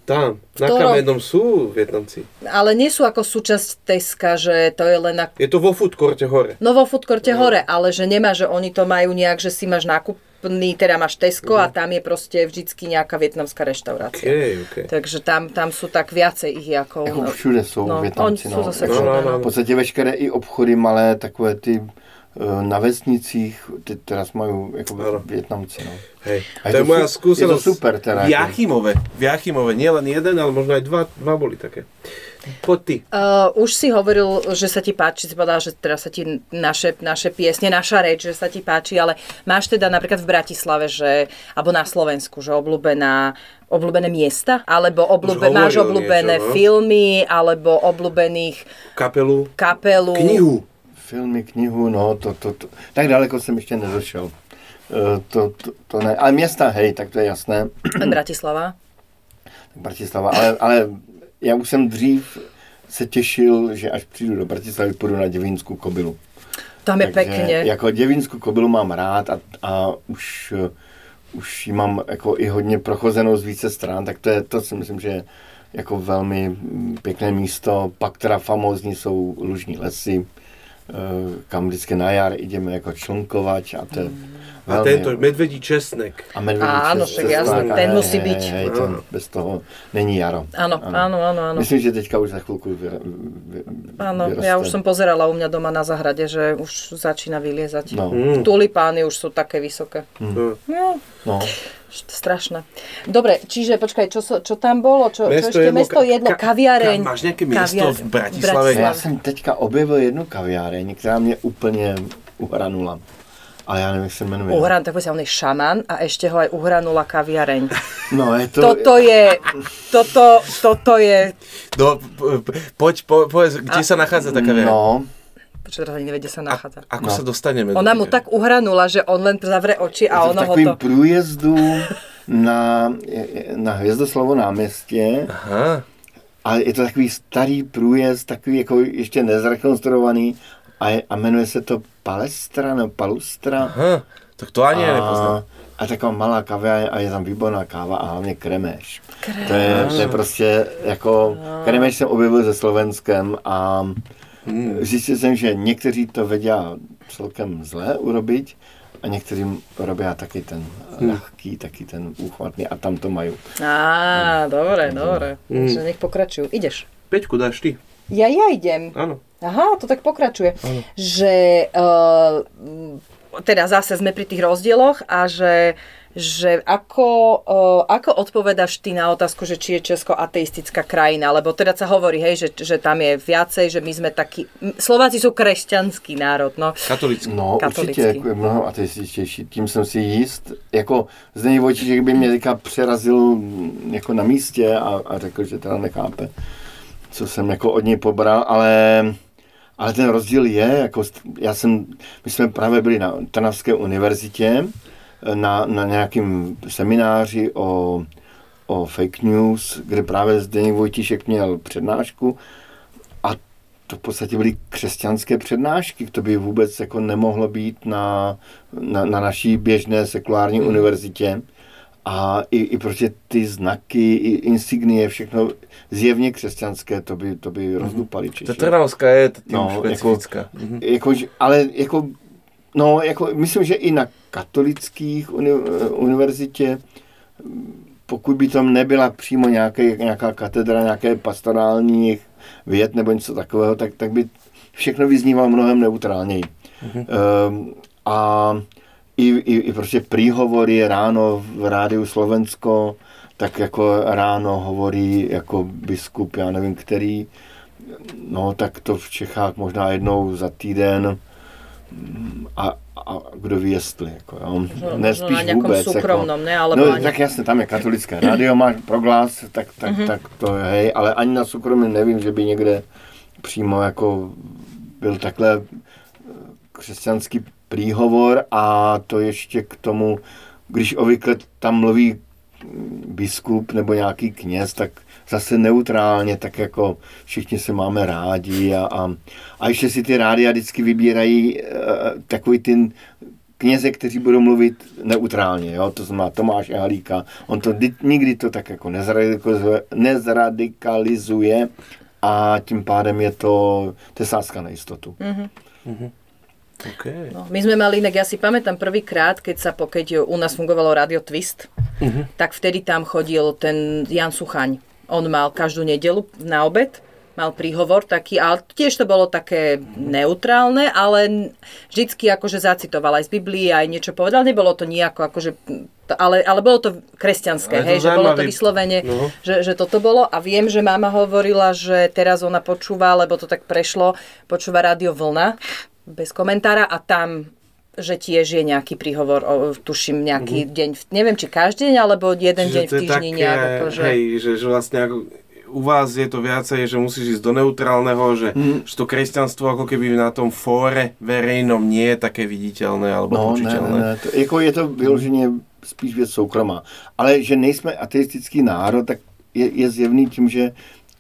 Tam, na Kamennom sú Vietnamci. Ale nie sú ako súčasť Teska, že to je len... Je to vo foodcourte hore. No vo foodcourte hore, ale že nemá, že oni to majú nejak, že si máš nákupný, teda máš Tesco a tam je proste vždycky nejaká vietnamská reštaurácia. Okay. Takže tam sú tak viacej ich ako... Jako všude sú Vietnamci. Oni sú zase všude. V podstate veškeré i obchody malé, takové ty... na vesnicích, teraz majú Vietnamci. No. Hej, to je moja skúsenosť v Jachimove, nie len jeden, ale možno aj dva boli také. Poď ty. Už si hovoril, že sa ti páči, si povedal, že teraz sa ti naše piesne, naša reč, že sa ti páči, ale máš teda napríklad v Bratislave, že, alebo na Slovensku, že obľúbené miesta, alebo máš obľúbené filmy, alebo obľúbených kapelu, knihu, no to. Tak daleko jsem ještě nedošel. To ne. Ale města, hej, tak to je jasné. Bratislava, ale já už jsem dřív se těšil, že až přijdu do Bratislavy, půjdu na Děvínskou Kobilu. Tam je pěkně. Jako Děvínskou Kobilu mám rád a už ji mám jako i hodně prochozenou z více stran, tak to si myslím, že je jako velmi pěkné místo. Pak teda famózní jsou lužní lesy, kam vždycky na jar ideme jako člnkovač a to je a tento medvedí česnek. Áno, však jasné, ten musí byť. Bez toho není jaro. Áno. Myslím, že teďka už za chvíľku áno, ja už som pozerala u mňa doma na zahrade, že už začína vyliezať. No. Tulipány už sú také vysoké. No. Strašné. Dobre, čiže počkaj, čo tam bolo? Mesto jedlo, kaviareň. Máš nejaké miesto v Bratislave? Ja som teďka objevil jednu kaviareň, ktorá mne úplne uhranula. Ale ja neviem, jak sa menuje. Uhran, tak povedal, on je šaman a ešte ho aj uhranula kaviareň. No, je to... Toto je... No, povedz, kde sa nachádza tá kaviareň? No. Počo teraz ani nevie, kde sa nachádza. Ako sa dostaneme? Ona mu tak uhranula, že on len zavre oči a ono ho to... Je to v takovým prújezdu na Hviezdoslavo námestie. Aha. A je to takový starý prújezd, takový jako ešte nezrekonstruovaný. A jmenuje se to Palustra. Aha, tak to ani nepoznám. A taková malá kaviareň a je tam výborná káva a hlavně kreméš. To je prostě jako... Kreméš jsem objevil ze Slovenskem a zjistil jsem, že někteří to vědí celkem zle urobiť a někteří robí taky ten ľahký, taky ten úchvatný a tam to mají. Dobré. Takže nech pokračujú. Ideš. Peťku dáš ty. Ja idem. Áno. Aha, to tak pokračuje. Áno. Že teda zase sme pri tých rozdieloch a že ako odpovedaš ty na otázku, že či je Česko ateistická krajina, lebo teda sa hovorí, hej, že tam je viacej, že my sme takí, Slováci sú kresťanský národ, no. Katolický. No, katolický. Určitě jako je mnoho ateističtější, tím jsem si jist, jako Zdeněk Vojtíšek by mě teďka přerazil jako na místě a řekl, že teda nechápe, co jsem jako od něj pobral, ale ten rozdíl je, jako my jsme právě byli na Trnavské univerzitě, na nějakým semináři o fake news, kde právě Zdeněk Vojtíšek měl přednášku a to v podstatě byly křesťanské přednášky, to by vůbec jako nemohlo být na naší běžné sekulární univerzitě a i prostě ty znaky, i insignie, všechno zjevně křesťanské, to by rozdupali Češi. Ta Trnavská je tím špecifická. Myslím, že i na katolických univerzitě, pokud by tam nebyla přímo nějaká katedra, nějaké pastorální věd nebo něco takového, tak by všechno vyznívalo mnohem neutrálněji. Mm-hmm. A i prostě príhovory ráno v rádiu Slovensko, tak jako ráno hovorí jako biskup, já nevím který, no tak to v Čechách možná jednou za týden, a kdo ví jestli, jako jo. Ne, spíš na nějakom vůbec, soukromnom, jako, ne, ale no, ani... tak jasně, tam je katolické rádio, máš proglas, tak, mm-hmm. tak to hej, ale ani na soukromí nevím, že by někde přímo jako byl takhle křesťanský príhovor a to ještě k tomu, když obvykle tam mluví biskup nebo nějaký kněz, tak zase neutrálně, tak jako všichni se máme rádi a ještě si ty rádia vždycky vybírají takový ty kněze, kteří budou mluvit neutrálně, jo? To znamená Tomáš Halíka, on to nikdy to tak jako nezradikalizuje a tím pádem je to sázka na jistotu. Mm-hmm. Mm-hmm. Okay. No, my sme mali inak, ja si pamätám prvýkrát, keď u nás fungovalo Radio Twist, tak vtedy tam chodil ten Jan Suchaň. On mal každú nedeľu na obed, mal príhovor taký, ale tiež to bolo také neutrálne, ale vždycky akože zacitoval aj z Biblii, aj niečo povedal, nebolo to nejako akože... Ale bolo to kresťanské, hej, že bolo to vyslovene, no. že toto bolo a viem, že mama hovorila, že teraz ona počúva, lebo to tak prešlo, počúva Rádio Vlna bez komentára a tam, že tiež je nejaký príhovor, tuším nejaký deň, neviem či každý deň, alebo jeden deň v týždni nejako. Hej, že vlastne ako, u vás je to viacej, že musíš ísť do neutrálneho, že to kresťanstvo ako keby na tom fóre verejnom nie je také viditeľné alebo počiteľné. Ne, to, jako je to vyloženie spíš věc soukromá. Ale že nejsme ateistický národ, tak je zjevný tím, že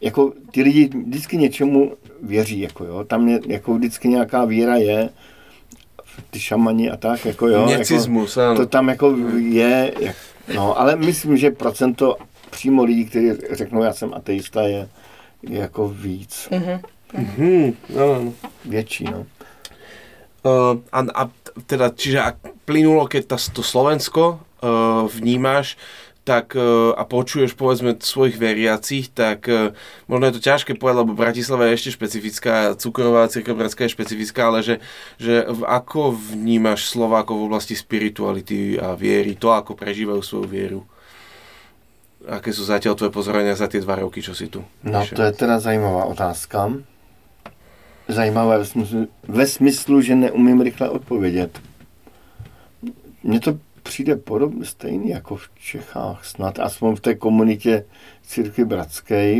jako ty lidi vždycky něčemu věří, jako jo, tam je, jako vždycky nějaká víra je, ty šamani a tak, jako jo, necismus, jako, to tam jako je, no, ale myslím, že procento přímo lidí, kteří řeknou, já jsem ateista, je jako víc. Mm-hmm. Mm-hmm. No. Větší, no. A teda, čiže a plynulo, keď to Slovensko vnímáš, tak a počuješ povedzme svojich veriacich, tak možno je to ťažké povedať, lebo Bratislava je ešte špecifická, Cukorová, Církev Bratská je špecifická, ale že ako vnímaš Slovákov v oblasti spirituality a viery, to ako prežívajú svoju vieru? Aké sú zatiaľ tvoje pozorovania za tie 2 roky, čo si tu? No to je teda zajímavá otázka. Zajímavá ve smyslu, že neumím rychle odpovědět. Mne to přijde podobně stejný jako v Čechách snad, aspoň v té komunitě Církvi bratské.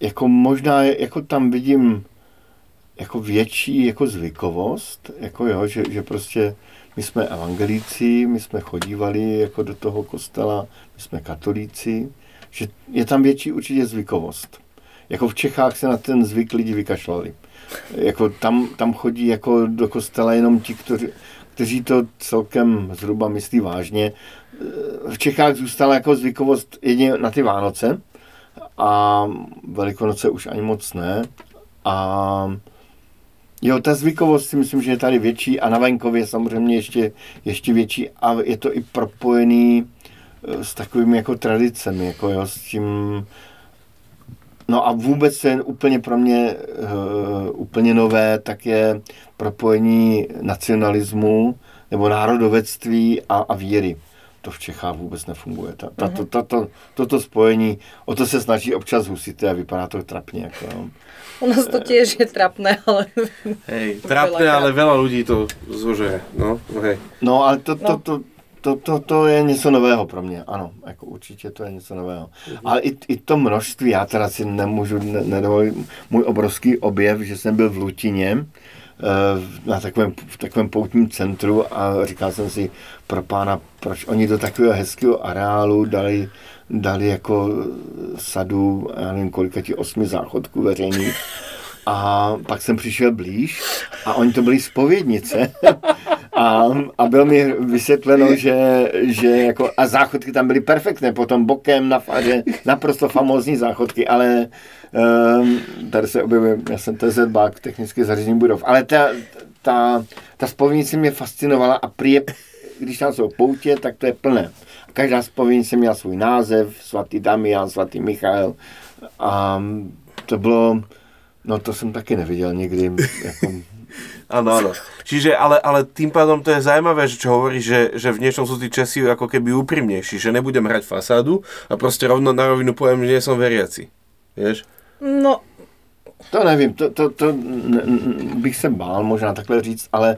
Jako možná, jako tam vidím jako větší jako zvykovost, jako jo, že prostě my jsme evangelíci, my jsme chodívali jako do toho kostela, my jsme katolíci, že je tam větší určitě zvykovost. Jako v Čechách se na ten zvyk lidi vykašlali. Jako tam chodí jako do kostela jenom ti, kteří to celkem zhruba myslí vážně. V Čechách zůstala jako zvykovost jedině na ty Vánoce a Velikonoce už ani moc ne. A jo, ta zvykovost si myslím, že je tady větší a na venkově samozřejmě ještě větší a je to i propojený s takovými jako tradicemi, jako jo, s tím No a vůbec ten úplně pro mě úplně nové, tak je propojení nacionalismu nebo národovectví a víry. To v Čechách vůbec nefunguje. Toto spojení, o to se snaží občas husité a vypadá to trapně. Jako. U nás to tiež je trapné, ale... Hej, trapné, ale veľa ľudí to zložuje. No, okay. No ale to je něco nového pro mě, ano, jako určitě to je něco nového. Ale i to množství, já teda si nemůžu nedovolit, můj obrovský objev, že jsem byl v Lutině, na v takovém poutním centru a říkal jsem si, pro pána, proč oni do takového hezkého areálu dali jako sadu, já nevím kolika, 8 záchodků veřejných. A pak jsem přišel blíž a oni to byli zpovědnice. A bylo mi vysvětleno, že jako, a záchodky tam byly perfektné, potom bokem na faře, naprosto famózní záchodky, ale tady se objevuje, já jsem TZ-bák, technické zařízení budov, ale ta spovědnice mě fascinovala a prý, když tam jsou poutě, tak to je plné. Každá spovědnice měla svůj název, svatý Damian, svatý Michael a to bylo, no to jsem taky neviděl nikdy, jako... Áno, áno. Čiže, ale tým pádom to je zaujímavé, že čo hovoríš, že v niečom sú tí Česi ako keby úprimnejší, že nebudem hrať fasádu a proste rovno na rovinu poviem, že nie som veriaci. Vieš? No, to nevím, to bych se bál možná takhle říct, ale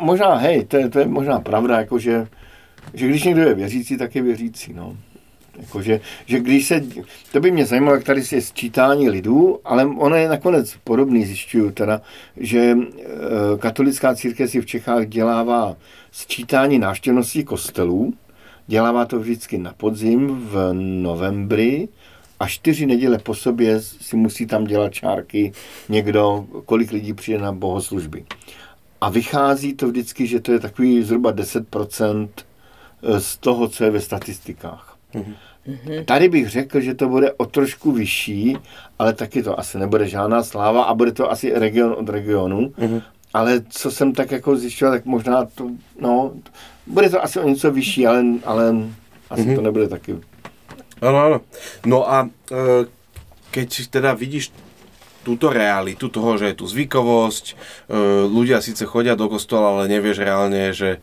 možná, hej, to je možná pravda, jakože, že když někdo je věřící, tak je věřící, no. Jakože, že když se, to by mě zajímalo, jak tady je sčítání lidů, ale ono je nakonec podobný, zjišťuju teda, že katolická církev si v Čechách dělává sčítání návštěvností kostelů, dělává to vždycky na podzim v novembri a 4 neděle po sobě si musí tam dělat čárky někdo, kolik lidí přijde na bohoslužby. A vychází to vždycky, že to je takový zhruba 10% z toho, co je ve statistikách. Mm-hmm. Tady bych řekl, že to bude o trošku vyšší, ale taky to asi nebude žádná sláva a bude to asi region od regionu, mm-hmm. Ale co jsem tak jako zjišťoval, tak možná to, no, bude to asi o něco vyšší, ale asi mm-hmm. to nebude taky. Ano. No a keď teda vidíš túto realitu toho, že je tu zvykovosť, ľudia síce chodia do kostola, ale nevieš reálne, že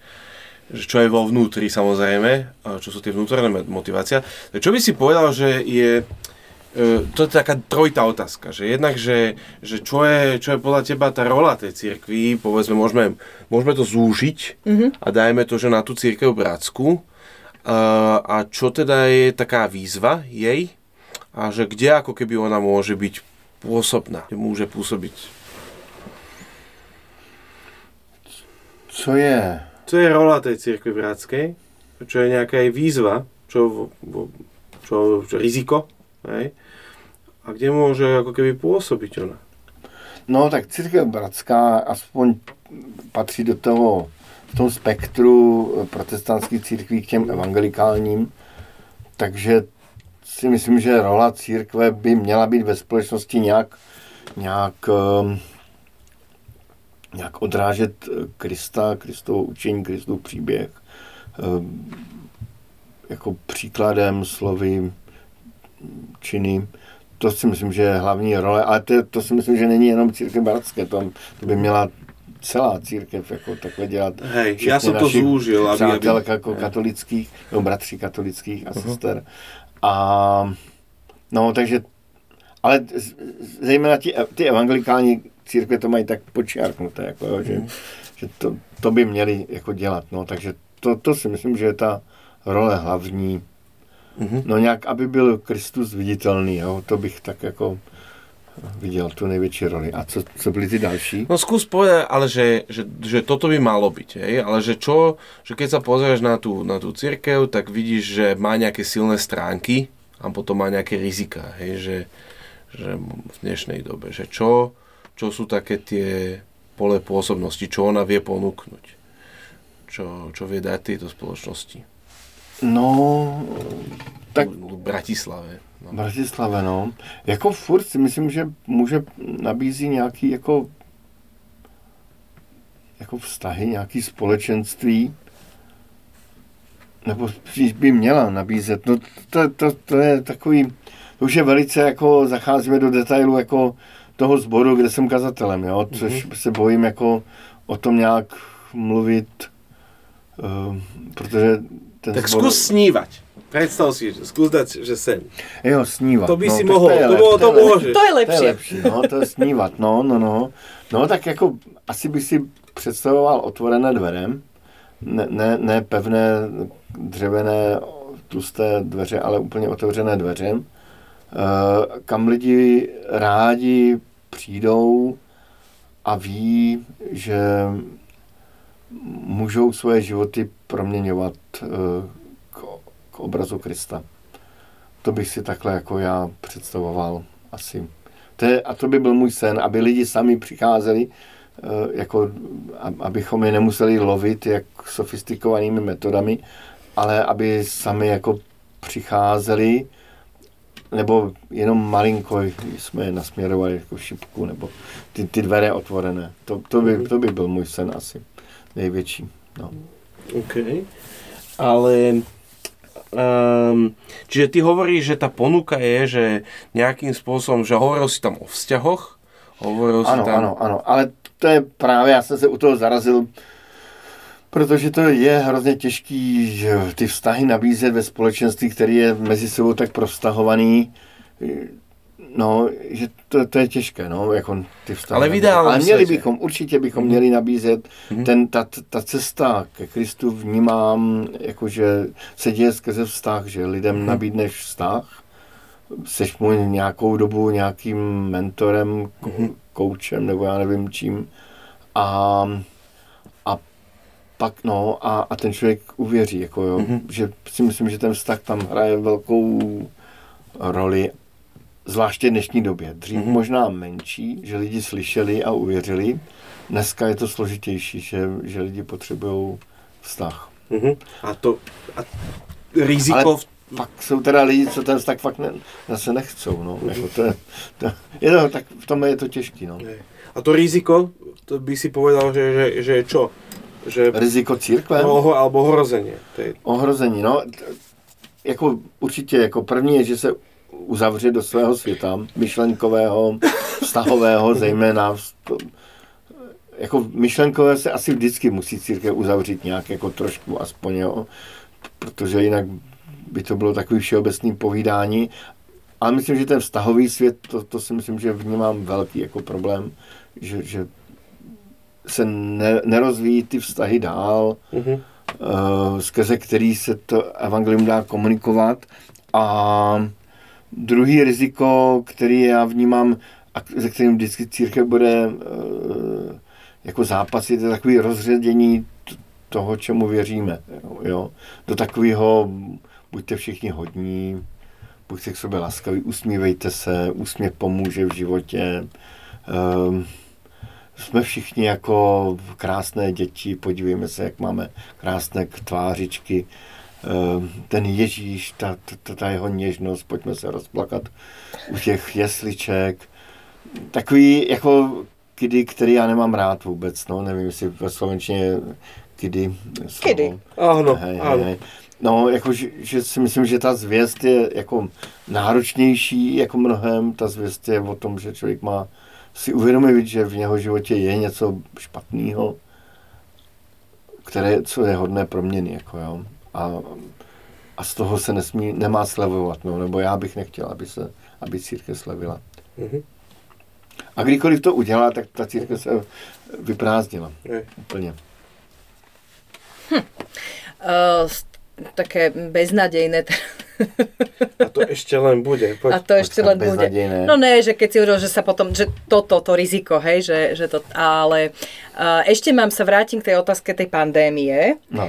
čo je vo vnútri, samozrejme, čo sú tie vnútorné motivácia. Čo by si povedal, že je, to je taká trojitá otázka, že jednak, že čo je podľa teba tá rola tej cirkvi, povedzme, môžeme to zúžiť a dajme to, že na tú Církev Bratskú, a čo teda je taká výzva jej a že kde ako keby ona môže byť pôsobná, môže pôsobiť. Čo je... To je rola tej Církve Bratskej, čo je nejaká jej výzva, čo riziko, hej? A kde môže ako keby pôsobiť ona? No tak Církev Bratská aspoň patrí do toho, v tom spektru protestantských církví k těm evangelikálním, takže si myslím, že rola církve by měla být ve společnosti nějak odrážet Krista, Kristovo učení, Kristův příběh, jako příkladem, slovy, činy. To si myslím, že je hlavní role, ale to si myslím, že není jenom Církev Bratské, to by měla celá církev jako takhle dělat. Hej, já jsem to zúžil. Přátel jako katolických, no, bratří katolických a sester. A, no, takže, ale zejména ty evangelikální církve to mají tak počiarknuté, jako, že to by měli jako dělat. No, takže to si myslím, že je ta role hlavní. No nějak, aby byl Kristus viditelný, jo, to bych tak jako viděl tu největší roli. A co byli ty další? No skús povedať, ale že toto by malo byť, hej? Ale že čo, že keď sa pozrieš na tú církev, tak vidíš, že má nejaké silné stránky a potom má nejaké rizika, hej? Že v dnešnej dobe, že čo sú také tie pole pôsobnosti, čo ona vie ponúknuť, čo vie dať tejto spoločnosti. No, tak... V Bratislave. No. Bratislave, no. Jako furt si myslím, že může nabízí nějaký jako vztahy, nějaký společenství, nebo by měla nabízet. No to je takový... to už je velice, jako zacházíme do detailu jako toho sboru, kde jsem kazatelem, jo, což se bojím jako o tom nějak mluvit, protože ten tak sbor... Zkus snívat. Predstav si, skús dať, že sen. Jo, snívať. To by si mohol, to môžeš. To je lepšie. To je snívať, No, tak jako asi bych si představoval otvorené dveře, ne pevné dřevěné tlusté dveře, ale úplně otevřené dveře, kam lidi rádi přijdou a ví, že můžou svoje životy proměňovat obrazu Krista. To bych si takhle jako já představoval asi. A to by byl můj sen, aby lidi sami přicházeli, jako, abychom je nemuseli lovit jak sofistikovanými metodami, ale aby sami jako přicházeli, nebo jenom malinko jsme je nasměrovali jako šipku, nebo ty dveře otvorené. To by byl můj sen asi největší. No. OK. Ale... čiže ty hovoríš, že tá ponuka je, že nejakým spôsobom, že hovoril si tam o vzťahoch, Ano, ale to je právě, já jsem se u toho zarazil, protože to je hrozně těžký ty vztahy nabízet ve společenství, který je mezi sebou tak provztahovaný, no, že to je těžké, no, jako ty vztahy. Ale vydávám se, určitě bychom měli nabízet, ta cesta ke Kristu vnímám, jakože se děje skrze vztah, že lidem nabídneš vztah, seš mu nějakou dobu nějakým mentorem, koučem, nebo já nevím čím, a pak, no, a ten člověk uvěří, jako jo, že si myslím, že ten vztah tam hraje velkou roli, zvláště v dnešní době. Dřív možná menší, že lidi slyšeli a uvěřili. Dneska je to složitější, že lidi potřebují vztah. A to a riziko... Ale pak jsou teda lidi, co ten vztah fakt zase nechcou. No. Jako to, tak v tom je to těžké. No. A to riziko, to by si povedal, že je čo? Že riziko církve? Alebo ohrození. Ohrození, no. Jako, určitě jako první je, že se uzavře do svého světa, myšlenkového, vztahového, zejména. Jako myšlenkové se asi vždycky musí církev uzavřít nějak, jako trošku aspoň, jo, protože jinak by to bylo takový všeobecný povídání. Ale myslím, že ten vztahový svět, to si myslím, že vnímám velký jako problém, že se nerozvíjí ty vztahy dál, skrze který se to evangelium dá komunikovat. A druhý riziko, který já vnímám, a se kterým vždycky církev bude jako zápasit, je takový rozředění toho, čemu věříme. Jo? Do takového, buďte všichni hodní, buďte k sobě laskaví, usmívejte se, úsměv pomůže v životě. Jsme všichni jako krásné děti, podívejme se, jak máme krásné tvářičky. Ten Ježíš, ta jeho něžnost, pojďme se rozplakat u těch jesliček. Takový jako kidy, který já nemám rád vůbec, no, nevím, jestli ve slovenčině kidy. Kidy, ano. No, jako, že si myslím, že ta zvěst je jako náročnější, jako mnohem, ta zvěst je o tom, že člověk má si uvědomit, že v jeho životě je něco špatného, co je hodné proměny, jako jo. A z toho se nemá slevovat, no, nebo já bych nechtěl, aby církev slevila. A kdykoliv to udělá, tak ta církev se vyprázdnila. Úplně. Také beznadejné. A to ešte len bude. Poď. No ne, že keď si uvedol, že sa potom, že to riziko, hej, že to, ale ešte sa vrátim k tej otázke tej pandémie, no.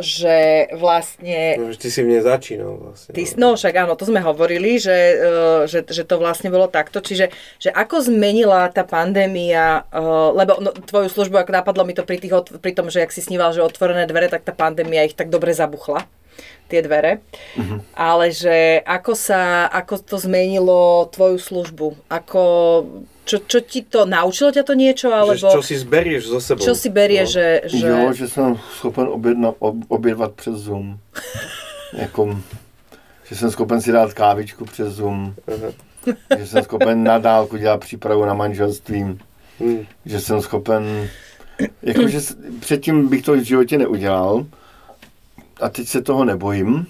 Že vlastne... No, ty si v nej začínal vlastne. No však áno, to sme hovorili, že to vlastne bolo takto, čiže že ako zmenila tá pandémia, lebo no, tvoju službu, ako napadlo mi to pri tom, že jak si sníval, že otvorené dvere, tak tá pandémia ich tak dobre zabuchla. Tie dvere, ale že ako to zmenilo tvoju službu, ako, čo ti to, naučilo ťa to niečo, alebo... Že, čo si zberieš zo sebou. Čo si berieš, no. že... Jo, že som schopen objednať přes Zoom. Jako, že jsem schopen si dát kávičku přes Zoom, že jsem schopen na dálku dělat přípravu na manželství, že jsem schopen, jakože předtím bych to v životě neudělal a teď se toho nebojím.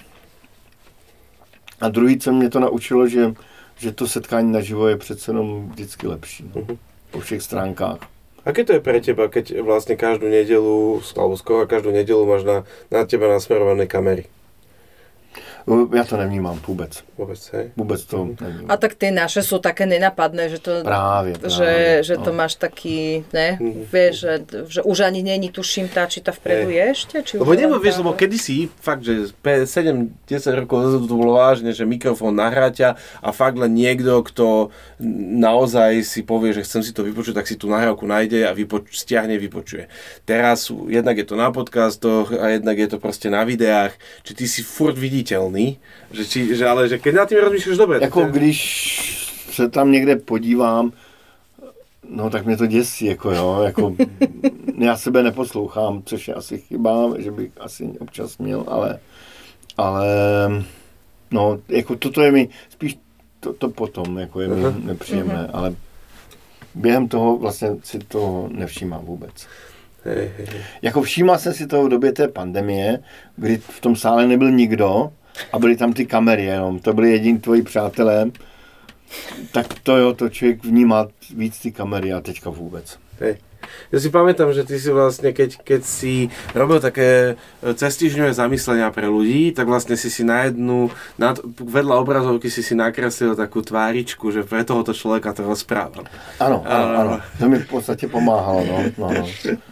A druhý, co mě to naučilo, že to setkání naživo je přece jenom vždycky lepší, po všech stránkách. Aké to je pre teba, keď vlastne každú nedeľu, alebo skoro každú nedeľu máš na teba nasmerované kamery? Ja to nevnímam vôbec. Vôbec to nevnímam. A tak tie naše sú také nenapadné, že to, práve. Že to máš taký, ne? Vieš, že už ani není, tuším, tá, či tá vpredu je ešte? Či lebo neviem, vieš, lebo kedysi, fakt, že 7-10 rokov to bolo vážne, že mikrofón nahráťa a fakt len niekto, kto naozaj si povie, že chcem si to vypočuť, tak si tú nahrávku nájde a stiahne, vypočuje. Teraz jednak je to na podcastoch a jednak je to proste na videách, či ty si furt viditeľný. Ale že keď na tým rozmýšlíš dobre. Jako když se tam někde podívám, no tak mě to děsí, jako já sebe neposlouchám, což je asi chyba, že bych asi občas měl, ale no, jako toto je mi, spíš to potom, jako je mi nepříjemné, ale během toho vlastně si to nevšímám vůbec. Jako všímal jsem si toho v době té pandemie, kdy v tom sále nebyl nikdo, a byly tam ty kamery jenom, to byly jediní tvoji přátelé, tak to jo, to člověk vnímá víc ty kamery a teďka vůbec. Hej. Ja si pamätám, že ty si vlastne, keď si robil také cestižňové zamyslenia pre ľudí, tak vlastne si na jednu, vedľa obrazovky si nakreslil takú tváričku, že pre tohoto človeka to rozprávam. Áno. To mi v podstate pomáhalo. No.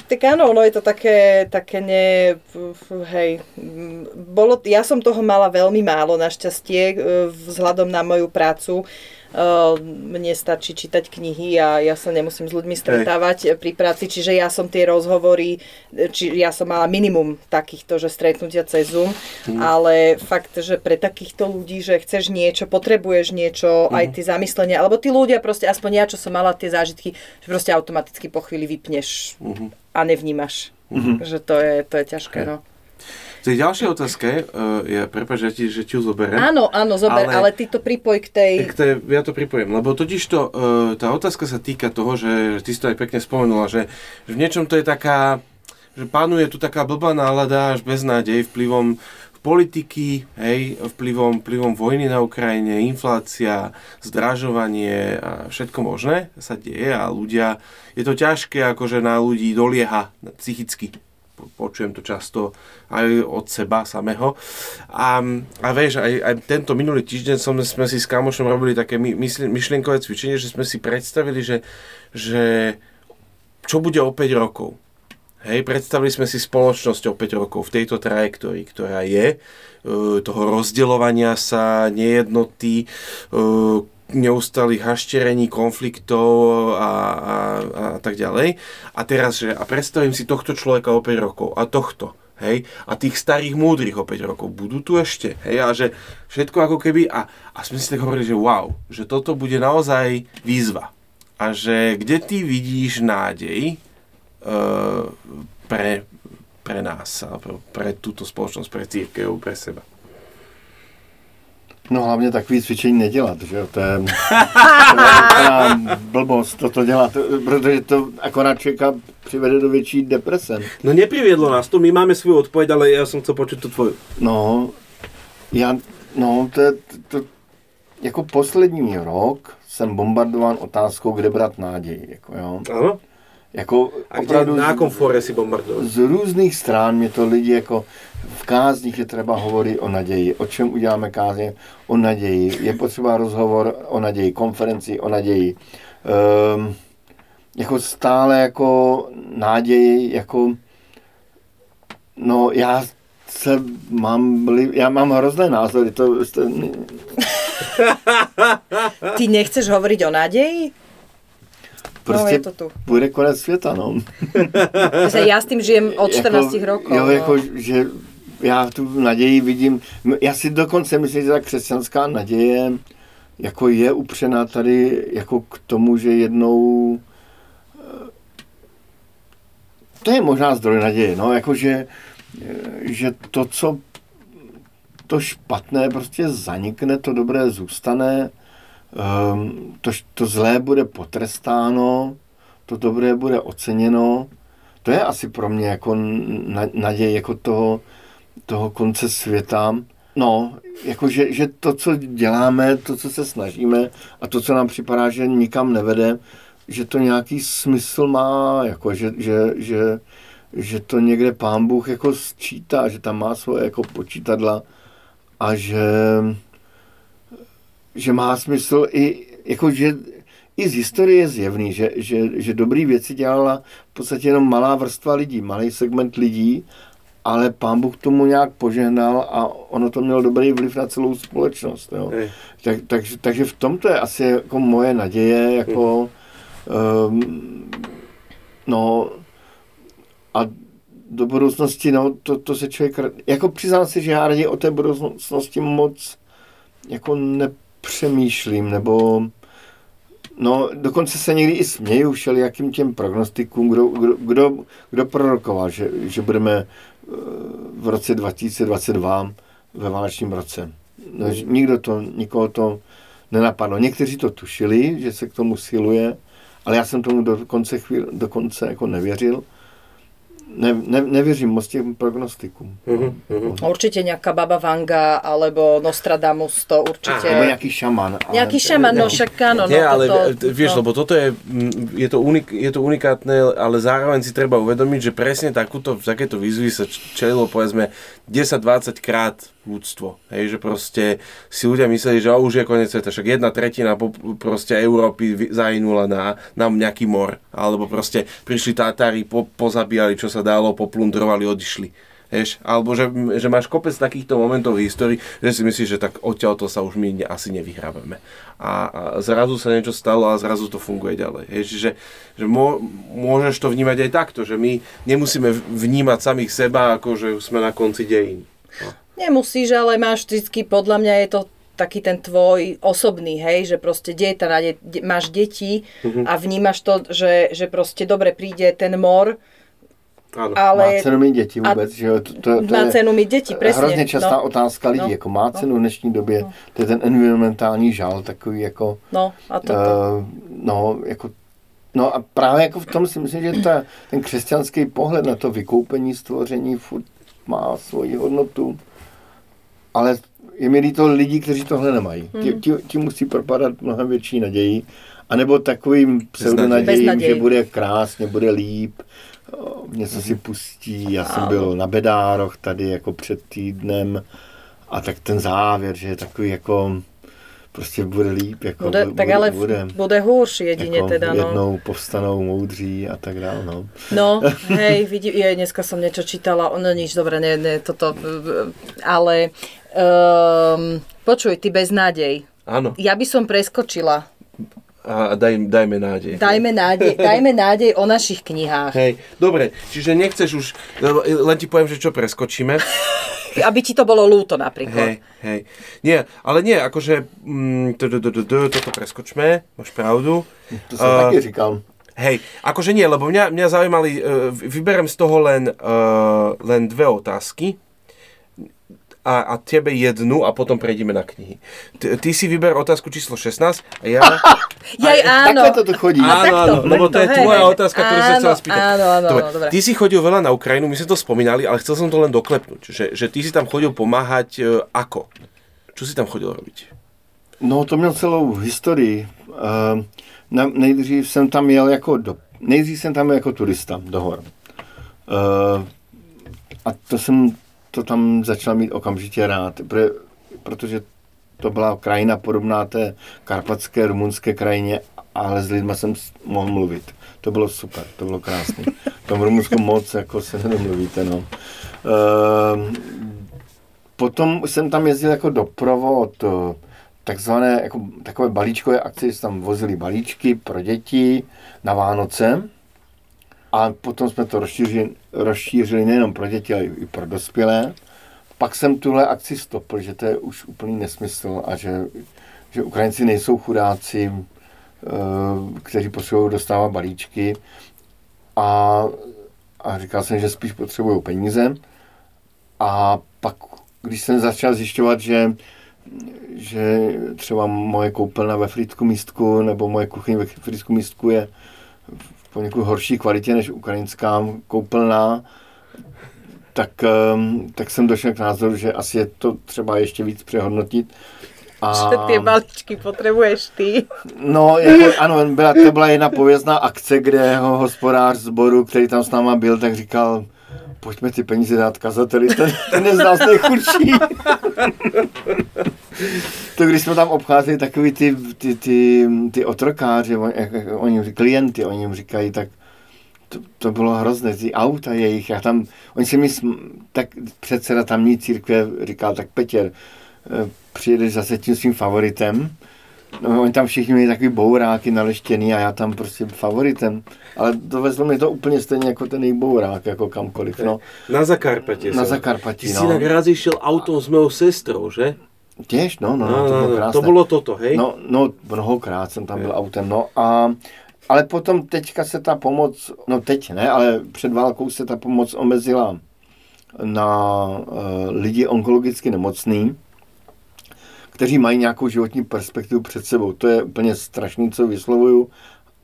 Tak áno, ono je to také ne... Hej. Ja som toho mala veľmi málo, našťastie, vzhľadom na moju prácu. Mne stačí čítať knihy a ja sa nemusím s ľuďmi stretávať pri práci, čiže ja som tie rozhovory, ja som mala minimum takýchto, že stretnutia cez Zoom, ale fakt, že pre takýchto ľudí, že chceš niečo, potrebuješ niečo, aj tie zamyslenia, alebo tí ľudia proste, aspoň ja, čo som mala tie zážitky, že proste automaticky po chvíli vypneš a nevnímaš, že to je ťažké, no. V tej ďalšej otázke, ja prepáč, že ti ju zoberiem. Áno, zober, ale ty to pripoj k tej... Ja to pripojím, lebo totiž tá otázka sa týka toho, že ty si to aj pekne spomenula, že v niečom to je taká, že panuje tu taká blbá nálada až beznádej vplyvom politiky, hej, vplyvom vojny na Ukrajine, inflácia, zdražovanie a všetko možné sa deje a ľudia, je to ťažké, akože na ľudí dolieha psychicky. Počujem to často aj od seba samého. A vieš, aj tento minulý týždeň sme si s kamošom robili také myšlienkové cvičenie, že sme si predstavili, že čo bude o 5 rokov. Hej, predstavili sme si spoločnosť o 5 rokov v tejto trajektórii, ktorá je toho rozdeľovania sa, nejednoty, neustálých hašterení, konfliktov a tak ďalej. A teraz, že predstavím si tohto človeka o 5 rokov a tohto, hej, a tých starých múdrych o 5 rokov budú tu ešte, hej, a že všetko ako keby, a sme si tak hovorili, že wow, že toto bude naozaj výzva. A že kde ty vidíš nádej pre nás, pre túto spoločnosť, pre církev, pre seba? No hlavně takový cvičení nedělat, že jo, to je blbost toto dělat, protože to akorát člověka přivede do větší deprese. No nepriviedlo nás to, my máme svou odpověď, ale já jsem chcel počuť tu tvoju. No, to jako poslední rok jsem bombardován otázkou, kde brát náději, jako jo. Ano. Jako a opravdu na komfore si bombardovali. Z různých strán mě to lidi jako v kázních je třeba hovorit o naději. O čem uděláme kázně? O naději. Je potřeba rozhovor o naději, konferenci o naději. Jako stále jako naději, jako no já mám hrozné názory. Ty nechceš hovorit o naději? Prostě no, bude konec světa, no. Já s tím žijem od 14 rokov. Jo, no. Jako, že já tu naději vidím, já si dokonce myslím, že ta křesťanská naděje jako je upřená tady jako k tomu, že jednou, to je možná zdroj naděje, no, jakože, že to, co to špatné prostě zanikne, to dobré zůstane, to zlé bude potrestáno, to dobré bude oceněno. To je asi pro mě jako naděj jako toho konce světa. No, jakože že to, co děláme, to, co se snažíme a to, co nám připadá, že nikam nevede, že to nějaký smysl má, jako, že to někde Pán Bůh jako sčítá, že tam má svoje jako počítadla a že má smysl i, jako, že, i z historie je zjevný, že dobrý věci dělala v podstatě jenom malá vrstva lidí, malý segment lidí, ale Pán Bůh tomu nějak požehnal a ono to mělo dobrý vliv na celou společnost. Jo. Takže v tomto je asi jako moje naděje, jako no a do budoucnosti, no to se člověk, jako přiznám si, že já raději o té budoucnosti moc jako nepřemýšlím, nebo no, dokonce se někdy i směju všelijakým těm prognostikům, kdo prorokoval, že budeme v roce 2022 ve válečním roce. No, nikoho to nenapadlo. Někteří to tušili, že se k tomu siluje, ale já jsem tomu do konce jako nevěřil. Nevěřím moc těm prognostikům. Určitě nějaká Baba Vanga, alebo Nostradamus to určitě... Nebo nějaký šaman. Ale... Nějaký šaman, no však áno. Nie, no, ale toto, vieš, no. Lebo toto je to unikátne, ale zároveň si treba uvedomiť, že presne takéto výzvy sa čelilo, povedzme, 10-20 krát ľudstvo. Hej, že proste si ľudia mysleli, že už je koniec sveta, však 1/3 proste Európy zahynula na nejaký mor. Alebo proste prišli Tátári, pozabíjali, čo sa dalo, poplundrovali, odišli. Hej, alebo že máš kopec takýchto momentov v histórii, že si myslíš, že tak odtiaľto sa už my asi nevyhrávame. A zrazu sa niečo stalo a zrazu to funguje ďalej. Hej, že môžeš to vnímať aj takto, že my nemusíme vnímať samých seba, ako že sme na konci dejín. No. Nemusíš, ale máš vždycky, podľa mňa je to taký ten tvoj osobný, hej, že proste máš deti a vnímaš to, že proste dobre príde ten mor. Áno. Ale... Má cenu mít děti vůbec, že jo? To má cenu mít děti, presne. Hrozně častá otázka lidí, jako má cenu v dnešní době, to je ten environmentální žal, takový jako... No, a toto. No a právě jako v tom si myslím, že ten křesťanský pohled na to vykoupení, stvoření furt má svoji hodnotu, ale je mi líto lidí, kteří tohle nemají. Ti musí propadat mnohem větší naději, anebo takovým pseudonadějím, že bude krásně, bude líp, něco si pustí, já jsem byl na Bedároch tady jako před týdnem a tak ten závěr, že je takový jako, prostě bude líp, jako bude hůř jedině jako teda, no. Jednou povstanou moudří a tak dále, no. No, hej, vidím, dneska jsem něco čítala, ono nič, dobré, ne, toto, ale počuj, ty beznádej. Áno. Ja by som preskočila. A dajme nádej. Dajme nádej o našich knihách. Hej, dobre, čiže nechceš už, len ti poviem, že čo preskočíme. Aby ti to bolo ľúto napríklad. Hej, nie, ale nie, akože toto preskočme, máš pravdu. To som taky říkal. Hej, akože nie, lebo mňa zaujímali, vyberem z toho len dve otázky. A tebe jednu a potom prejdeme na knihy. Ty si vyber otázku číslo 16 a ja... Jaj, áno. Takhle toto chodí. Áno, lebo to je tvoja otázka, ktorú som chcela spýtať. Áno, dobre. Ty si chodil veľa na Ukrajinu, my sme to spomínali, ale chcel som to len doklepnúť, že ty si tam chodil pomáhať ako? Čo si tam chodil robiť? No, to měl celou historii. Nejdřív jsem tam jel jako turista do hor. A to tam začal mít okamžitě rád, protože to byla krajina podobná té karpatské, rumunské krajině, ale s lidma jsem mohl mluvit. To bylo super, to bylo krásné. V tom Rumunsku moc jako se nedomluvíte, no. Potom jsem tam jezdil jako doprovod, takzvané, jako takové balíčkové akce, že tam vozili balíčky pro děti na Vánoce. A potom jsme to rozšířili nejenom pro děti, ale i pro dospělé. Pak jsem tuhle akci stopl, že to je už úplný nesmysl a že Ukrajinci nejsou chudáci, kteří potřebují dostávat balíčky. A říkal jsem, že spíš potřebují peníze. A pak Když jsem začal zjišťovat, že třeba moje koupelna ve Frýdku-Místku nebo moje kuchyň ve Frýdku-Místku je v poněkud horší kvalitě než ukrajinská koupelna, tak jsem došel k názoru, že asi je to třeba ještě víc přehodnotit. Že ty balíčky potřebuješ ty. No, ano, to byla jedna pověstná akce, kde hospodář sboru, který tam s náma byl, tak říkal, pojďme ty peníze dát kazateli, ten je z nás nejchudší. To když jsme tam obcházeli takový ty otrokáři, klienty, oni jim říkají, tak to bylo hrozné, ty auta jejich, oni se mi, tak předseda tamní církve říkal, tak Petěr, přijedeš zase tím svým favoritem. No, oni tam všichni měli takový bouráky naleštěný a já tam prostě favoritem. Ale dovezlo mi to úplně stejně jako ten jejich bourák, jako kamkoliv. No. Na Zakarpatí. Na Zakarpatí, no. Ty si tak rád šel autom s mou sestrou, že? Těž, no, to bylo krásné. To bylo toto, hej? No, mnohokrát jsem tam byl autem, no a... Ale potom teďka se ta pomoc, no teď ne, ale před válkou se ta pomoc omezila na lidi onkologicky nemocný, kteří mají nějakou životní perspektivu před sebou. To je úplně strašný, co vyslovuju,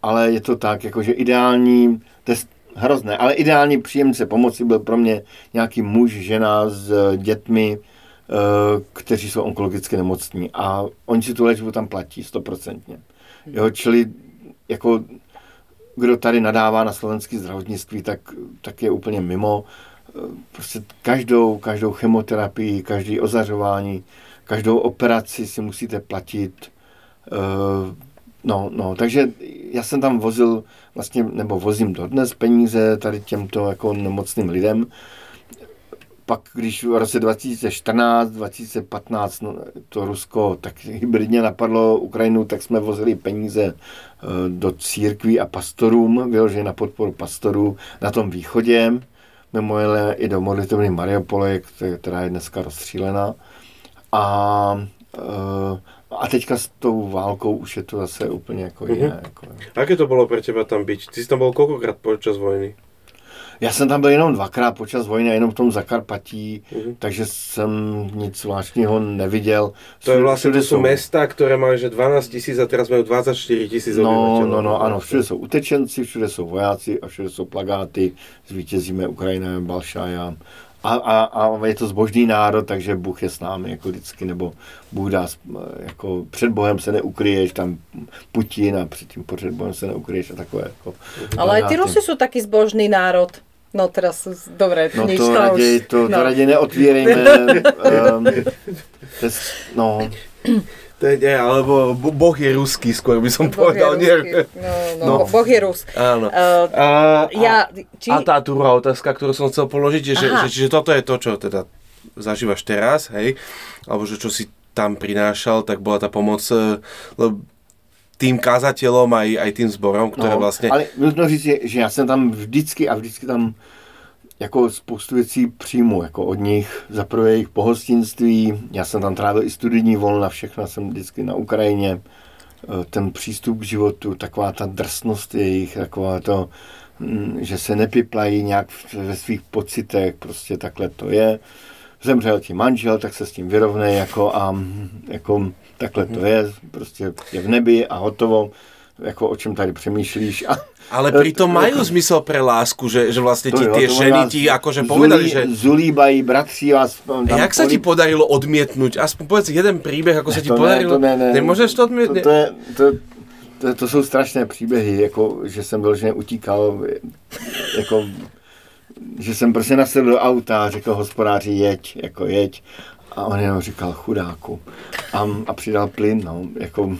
ale je to tak, jakože ideální, to je hrozné, ale ideální příjemce pomoci byl pro mě nějaký muž, žena s dětmi, kteří jsou onkologicky nemocní a oni si tu léčbu tam platí 100%. Jo, čili jako kdo tady nadává na slovenské zdravotnictví, tak je úplně mimo. Prostě každou chemoterapii, každý ozařování, každou operaci si musíte platit. Takže já jsem tam vozil vlastně, nebo vozím dodnes peníze tady těmto jako nemocným lidem. Pak když v roce 2014, 2015 to Rusko tak hybridně napadlo Ukrajinu, tak jsme vozili peníze do církví a pastorům, vyloženě na podporu pastorů na tom východě, mimo jiné i do modlitovny Mariupole, která je dneska rozstřílena. A teďka s tou válkou už je to zase úplně jako jiné. Jako... Jaké to bylo pro teba tam být? Ty jsi tam byl kolikrát počas vojny? Já jsem tam byl jenom dvakrát počas vojny a jenom v tom Zakarpatí, takže jsem nic zvláštního neviděl. To je vlastně, to jsou města, které mají že 12 000 a teraz mají 24 000 obyvateľov. No, ano, všude jsou utečenci, všude jsou vojáci a všude jsou plakáty, zvítězíme Ukrajina, Balšaja. A je to zbožný národ, takže Bůh je s námi jako vždycky, nebo Bůh dá, jako před Bohem se neukryješ, tam Putin a předtím před Bohem se neukryješ a takové. Jako, ale ty Rusy jsou taky zbožný národ. No teraz, dobré, no, nič to už. To raději neotvírejme. No... Teď, alebo Boh je ruský, skôr by som povedal. No, Boh je Rus. Áno. A tá druhá otázka, ktorú som chcel položiť, je, že toto je to, čo teda zažívaš teraz, hej, alebo že čo si tam prinášal, tak bola tá pomoc tým kazateľom aj tým zborom, ktoré vlastne... Ale nutno říct, že ja som tam vždycky tam jako spoustu věcí přímo, jako od nich, za prvé jejich pohostinství, já jsem tam trávil i studijní volna, všechna jsem vždycky na Ukrajině, ten přístup k životu, taková ta drsnost jejich, taková to, že se nepiplají nějak ve svých pocitech, prostě takhle to je. Zemřel ti manžel, tak se s tím vyrovnej, takhle to je, prostě je v nebi a hotovo. Jako o čem tady přemýšlíš. Ale pritom majú zmysel pre lásku, že vlastne ti tie ženy ti akože povedali, že... Zulíbají, bratří vás... Jak sa ti podarilo odmietnúť? Aspoň povedz jeden príbeh, ako sa ti podarilo... Ne. Nemôžeš to odmietnúť? To sú strašné príbehy, ako, že som veľmi utíkal, ako, že som prostě nasedl do auta a řekl hospodáři, jeď. A on jenom říkal chudáku a přidal plyn, no, jako...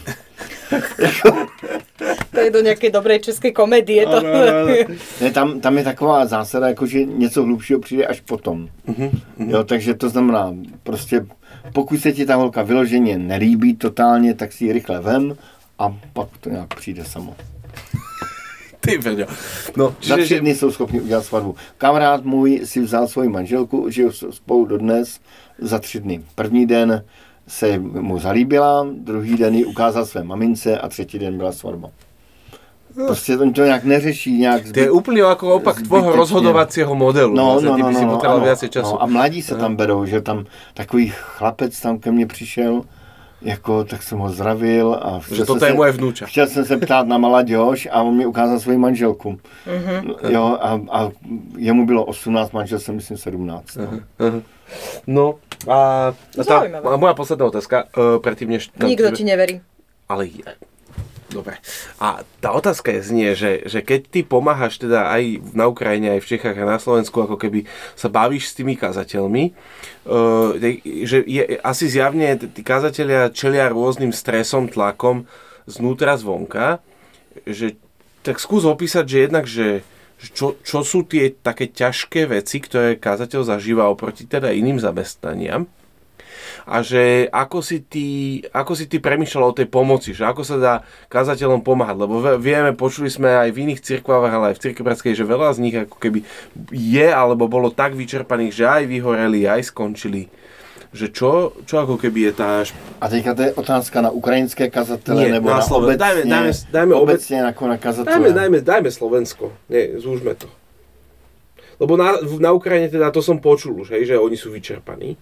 To je do nějaké dobré české komedie. To. Ne, tam je taková zásada, jako, že něco hlubšího přijde až potom. Jo, takže to znamená, prostě pokud se ti ta holka vyloženě nelíbí totálně, tak si ji rychle vem a pak to nějak přijde samo. Ty veďo. No, za 3 dny jsou schopni udělat svatbu. Kamarád můj si vzal svoji manželku, žil spolu dodnes za 3 dny. První den se mu zalíbila, druhý den ji ukázal své mamince a třetí den byla svatba. Prostě to nějak neřeší. Nějak to je úplně jako opak tvého rozhodovacího modelu. No, a mladí se tam berou, že tam takový chlapec tam ke mně přišel, jako, tak jsem ho zdravil a chtěl jsem se ptát na Malaďoš a on mi ukázal svoji manželku. Jo, a jemu bylo 18, manžel jsem myslím 17. No a tá, moja posledná otázka. Predtým než... Nikto ti neverí. Ale je. Dobre. A tá otázka je znie, že keď ty pomáhaš teda aj na Ukrajine, aj v Čechách, aj na Slovensku, ako keby sa bavíš s tými kazateľmi, že je, asi zjavne tí kazatelia čelia rôznym stresom, tlakom znútra, zvonka, že tak skús opísať, že jednak, že čo sú tie také ťažké veci, ktoré kázateľ zažíva oproti teda iným zamestnaniam a že ako si ty premýšľal o tej pomoci, že ako sa dá kázateľom pomáhať, lebo vieme, počuli sme aj v iných cirkvách, ale aj v Cirkvi Bratskej, že veľa z nich ako keby je alebo bolo tak vyčerpaných, že aj vyhoreli, aj skončili. Že čo ako keby je tá... A teďka to je otázka na ukrajinské kazatele, nebo na obecne, dajme obecne ako na kazatele? Dajme Slovensko, nie, zúžme to. Lebo na Ukrajine teda to som počul už, hej, že oni sú vyčerpaní.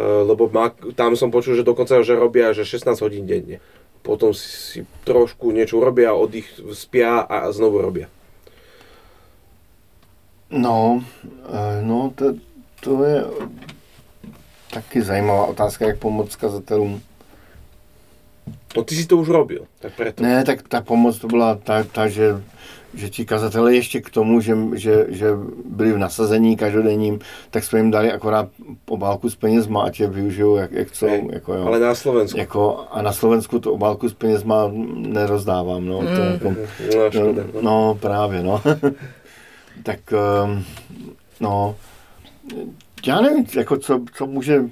Lebo tam som počul, že dokonca že robia že 16 hodín denne. Potom si trošku niečo urobia, oddych, spia a znovu robia. No, to je... Taky zajímavá otázka, jak pomoct kazatelům. No ty si to už robil, tak preto. Ne, tak ta pomoc to byla ta že ti kazatelé ještě k tomu, že byli v nasazení každodenním, tak jsme jim dali akorát obálku s penězma, ať je využijou, jak chcou. Hey, jako, jo. Ale na Slovensku. Jako, a na Slovensku to obálku s penězma nerozdávám. No, právě. No. Tak, no... Já nevím, jako co může...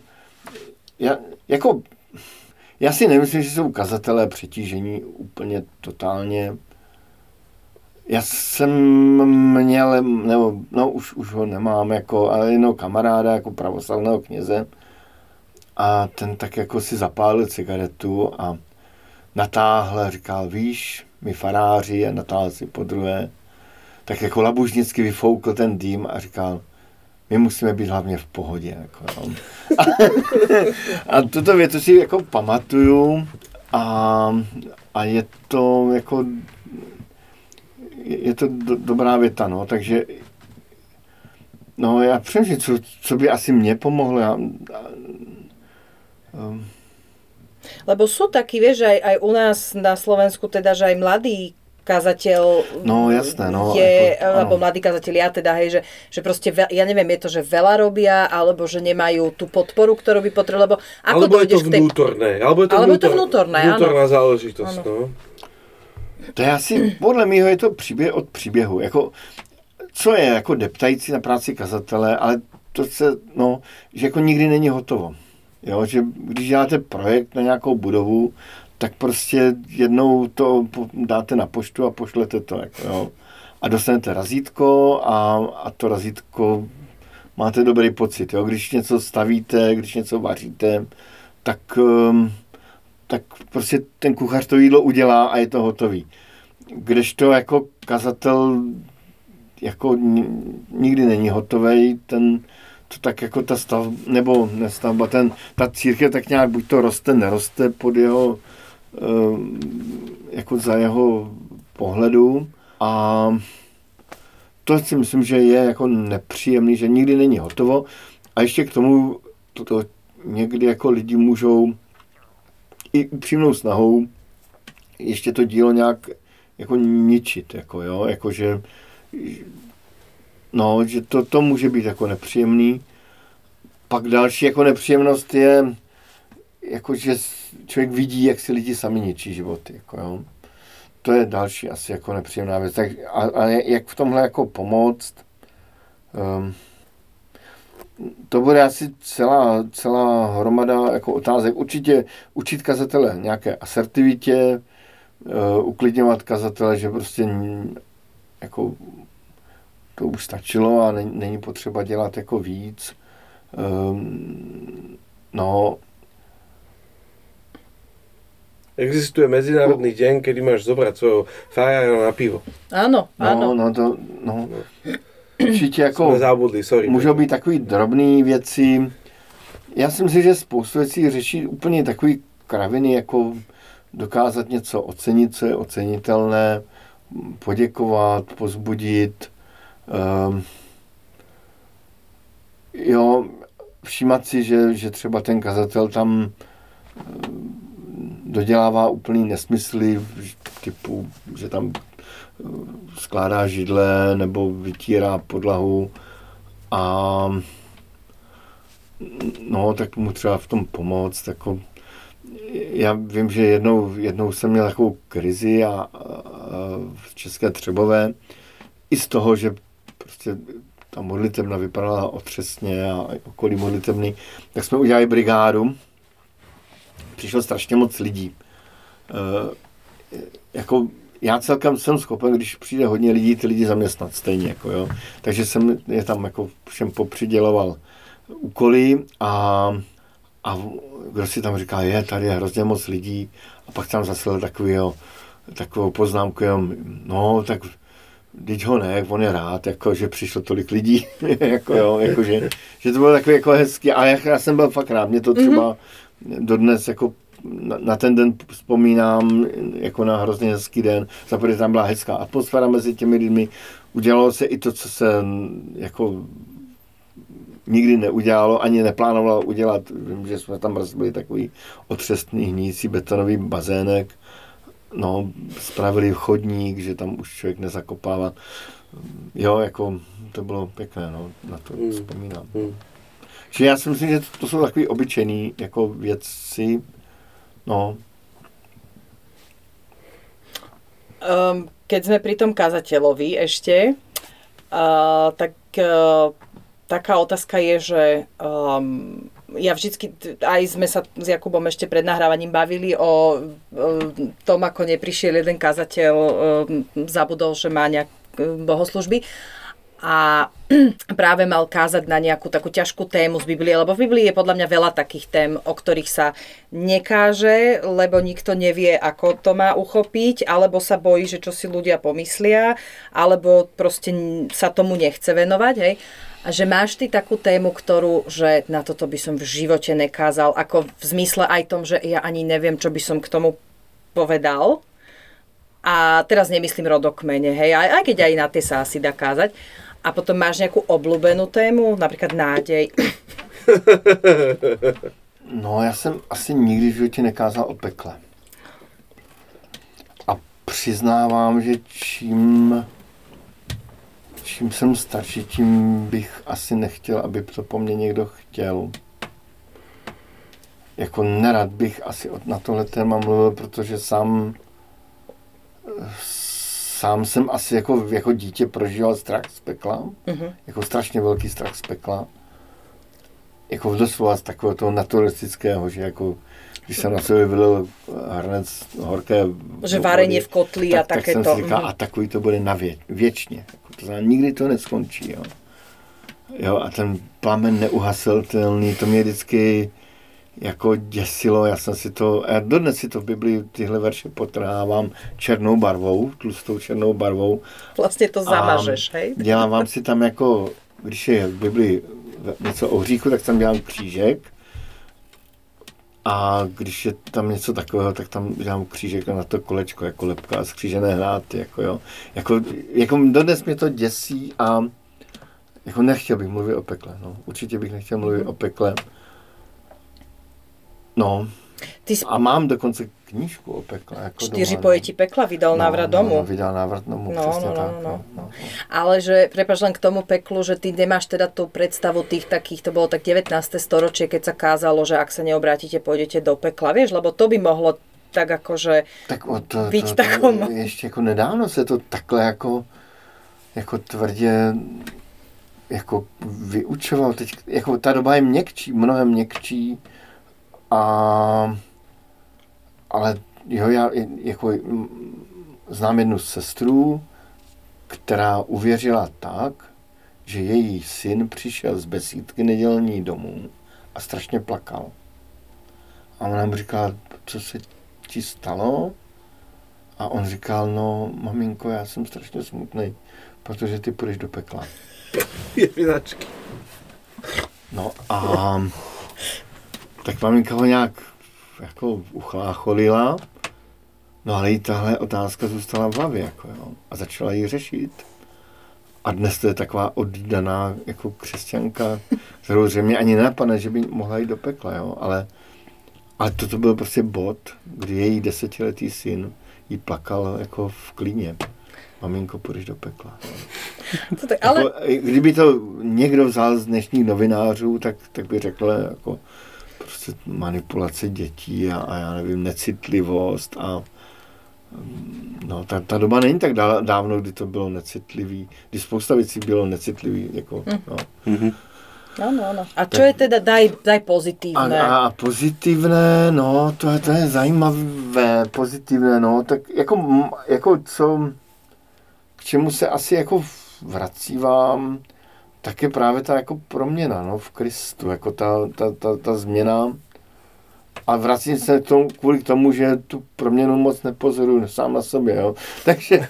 Já si nemyslím, že jsou kazatelé přetížení úplně totálně. Já jsem měl, nebo už ho nemám, jako, ale jednoho kamaráda, jako pravoslavného kněze. A ten tak jako si zapálil cigaretu a natáhl, říkal, víš, my faráři, a natáhl si podruhé. Tak jako labužnicky vyfoukl ten dým a říkal, my musíme být hlavně v pohodě. Jako, no. A tuto větu si jako pamatuju a je to jako dobrá věta, no, takže no já přemýšlím, co by asi mě pomohlo. Lebo sú takí, vieš, aj u nás na Slovensku teda, že aj mladí kazateľ alebo mladí kazatelia teda, hej, že proste, ja neviem, je to, že veľa robia, alebo že nemajú tú podporu, ktorú by potrebovali, alebo je to vnútorné, vnútorná záležitosť, no. To je asi, podľa mýho je to príbeh od príbehu, jako, co je jako deptající na práci kazatele, ale to se, no, že jako nikdy není hotovo, jo, že když děláte projekt na nějakou budovu, tak prostě jednou to dáte na poštu a pošlete to. Jako, jo. A dostanete razítko a to razítko máte dobrý pocit. Jo. Když něco stavíte, když něco vaříte, tak prostě ten kuchař to jídlo udělá a je to hotový. Kdežto jako kazatel jako nikdy není hotovej, ten... To tak jako ta stavba, nebo nestavba, ta církev tak nějak buď to roste, neroste pod jeho, jako za jeho pohledu. A to si myslím, že je jako nepříjemný, že nikdy není hotovo. A ještě k tomu to někdy jako lidi můžou i upřímnou snahou ještě to dílo nějak jako ničit, jako jo, jakože... No, že to může být jako nepříjemný. Pak další jako nepříjemnost je, jako že člověk vidí, jak si lidi sami ničí životy. Jako, jo. To je další asi jako nepříjemná věc. Tak, a jak v tomhle jako pomoct? To bude asi celá hromada jako otázek. Určitě učit kazatele nějaké asertivitě, uklidňovat kazatele, že prostě jako... To už stačilo a není potřeba dělat jako víc. existuje medzinárodný deň, kedy máš zobrať svojho farára na pivo. Áno, áno. No, určitě jako závodli, sorry, můžou být takový drobné věci. Já si myslím, že spoustu věcí řeší úplně takový kraviny, jako dokázat něco ocenit, co je ocenitelné, poděkovat, pozbudit. Jo, všímat si, že třeba ten kazatel tam dodělává úplný nesmysly, typu, že tam skládá židle nebo vytírá podlahu a no, tak mu třeba v tom pomoct. Jako, já vím, že jednou jsem měl takovou krizi v České Třebové i z toho, že prostě ta modlitebna vypadala otřesně a okolí modlitebny, tak jsme udělali brigádu. Přišlo strašně moc lidí. Jako já celkem jsem schopen, když přijde hodně lidí, ty lidi zaměstnat stejně. Jako, jo. Takže jsem je tam jako všem popřiděloval úkoly a kdo si tam říká, je, tady je hrozně moc lidí. A pak tam zaslal takovou poznámku, jenom, no, tak teď ho ne, on je rád, jako, že přišlo tolik lidí. Jako, jo, jako, že to bylo takový jako hezký. A já jsem byl fakt rád, mě to třeba dodnes jako na ten den vzpomínám jako na hrozně hezký den. Zaprvé tam byla hezká atmosféra mezi těmi lidmi. Udělalo se i to, co se jako nikdy neudělalo, ani neplánovalo udělat. Vím, že jsme tam rozbili takový otřesný hnící betonový bazének. No, spravili chodník, že tam už člověk nezakopává. Jo, jako to bylo pěkné, no, na to vzpomínám. Čiže já si myslím, že to jsou takový obyčejný jako věci. No. Keď sme pri tom kazateľovi ešte, tak taká otázka je, že ja vždycky, aj sme sa s Jakubom ešte pred nahrávaním bavili o tom, ako neprišiel jeden kazateľ, zabudol, že má nejak bohoslužby. A práve mal kázať na nejakú takú ťažkú tému z Biblie, lebo v Biblii je podľa mňa veľa takých tém, o ktorých sa nekáže, lebo nikto nevie, ako to má uchopiť, alebo sa bojí, že čo si ľudia pomyslia, alebo proste sa tomu nechce venovať, hej. A že máš ty takú tému, ktorú, že na toto by som v živote nekázal, ako v zmysle aj tom, že ja ani neviem, čo by som k tomu povedal. A teraz nemyslím rodokmene, hej, aj keď aj na tie sa asi dá kázať. A potom máš nejakú obľúbenú tému, napríklad nádej. No, já jsem asi nikdy v životě nekázal o pekle. A přiznávám, že čím jsem starší, tím bych asi nechtěl, aby to po mně někdo chtěl. Jako nerad bych asi na tohle téma mluvil, protože sám jsem asi jako dítě prožíval strach z pekla, jako strašně velký strach z pekla, jako doslova z takového toho naturalistického, že jako, když jsem na sebe vylil hrnec horké že varení v kotli a také to. Tak jsem si říkal, a takový to bude věčně, jako to znamená, nikdy to neskončí, jo. Jo, a ten plamen neuhasitelný, to mě vždycky jako děsilo, já dodnes si to v Biblii tyhle verše potrhávám černou barvou, tlustou černou barvou. Vlastně to zamažeš, hej? Dělám si tam jako, když je v Biblii něco o hříchu, tak tam dělám křížek. A když je tam něco takového, tak tam dělám křížek a na to kolečko, jako lepka a skřížené hráty, jako jo. Jako dodnes mě to děsí a jako nechtěl bych mluvit o pekle, no. Určitě bych nechtěl mluvit o pekle. No, a mám dokonce knížku o pekle. Jako 4 pojetí pekla, vydal návrat domu. No, vydal návrat domu, přesně tak. No. Ale že, prepáč, len k tomu peklu, že ty nemáš teda tú predstavu tých takých, to bolo tak 19. storočie, keď sa kázalo, že ak sa neobrátite, pôjdete do pekla, vieš, lebo to by mohlo tak akože byť takom. Ještě jako nedávno se to takhle jako tvrdě jako vyučoval. Teď, jako ta doba je měkčí, mnohem měkčí. Ale jo, já jako znám jednu sestru, která uvěřila tak, že její syn přišel z besídky nedělní domů a strašně plakal. A ona mu říkala, co se ti stalo? A on říkal, no maminko, já jsem strašně smutný, protože ty půjdeš do pekla. Jevináčky. No a tak maminka ho nějak jako uchlácholila, no ale i tahle otázka zůstala v hlavě jako, jo, a začala ji řešit. A dnes to je taková oddaná jako křesťanka, kterou zřejmě ani nenapadne, že by mohla jít do pekla, jo, ale toto byl prostě bod, kdy její 10letý syn jí plakal jako v klíně. Maminko, půjdeš do pekla. To tak, ale... jako, kdyby to někdo vzal z dnešních novinářů, tak by řekl jako prostě manipulace dětí a já nevím, necitlivost a no, ta doba není tak dávno, kdy to bylo necitlivý, kdy spousta věcí bylo necitlivý, jako, no. Mm-hmm. No. A čo je teda, daj pozitívne? A pozitívne, no, to je zajímavé, pozitívne, no, tak jako co, k čemu se asi jako vracívám, tak je právě ta jako proměna, no, v Kristu, jako ta změna. A vracím se kvůli tomu, že tu proměnu moc nepozoruju sám na sobě, jo. Takže,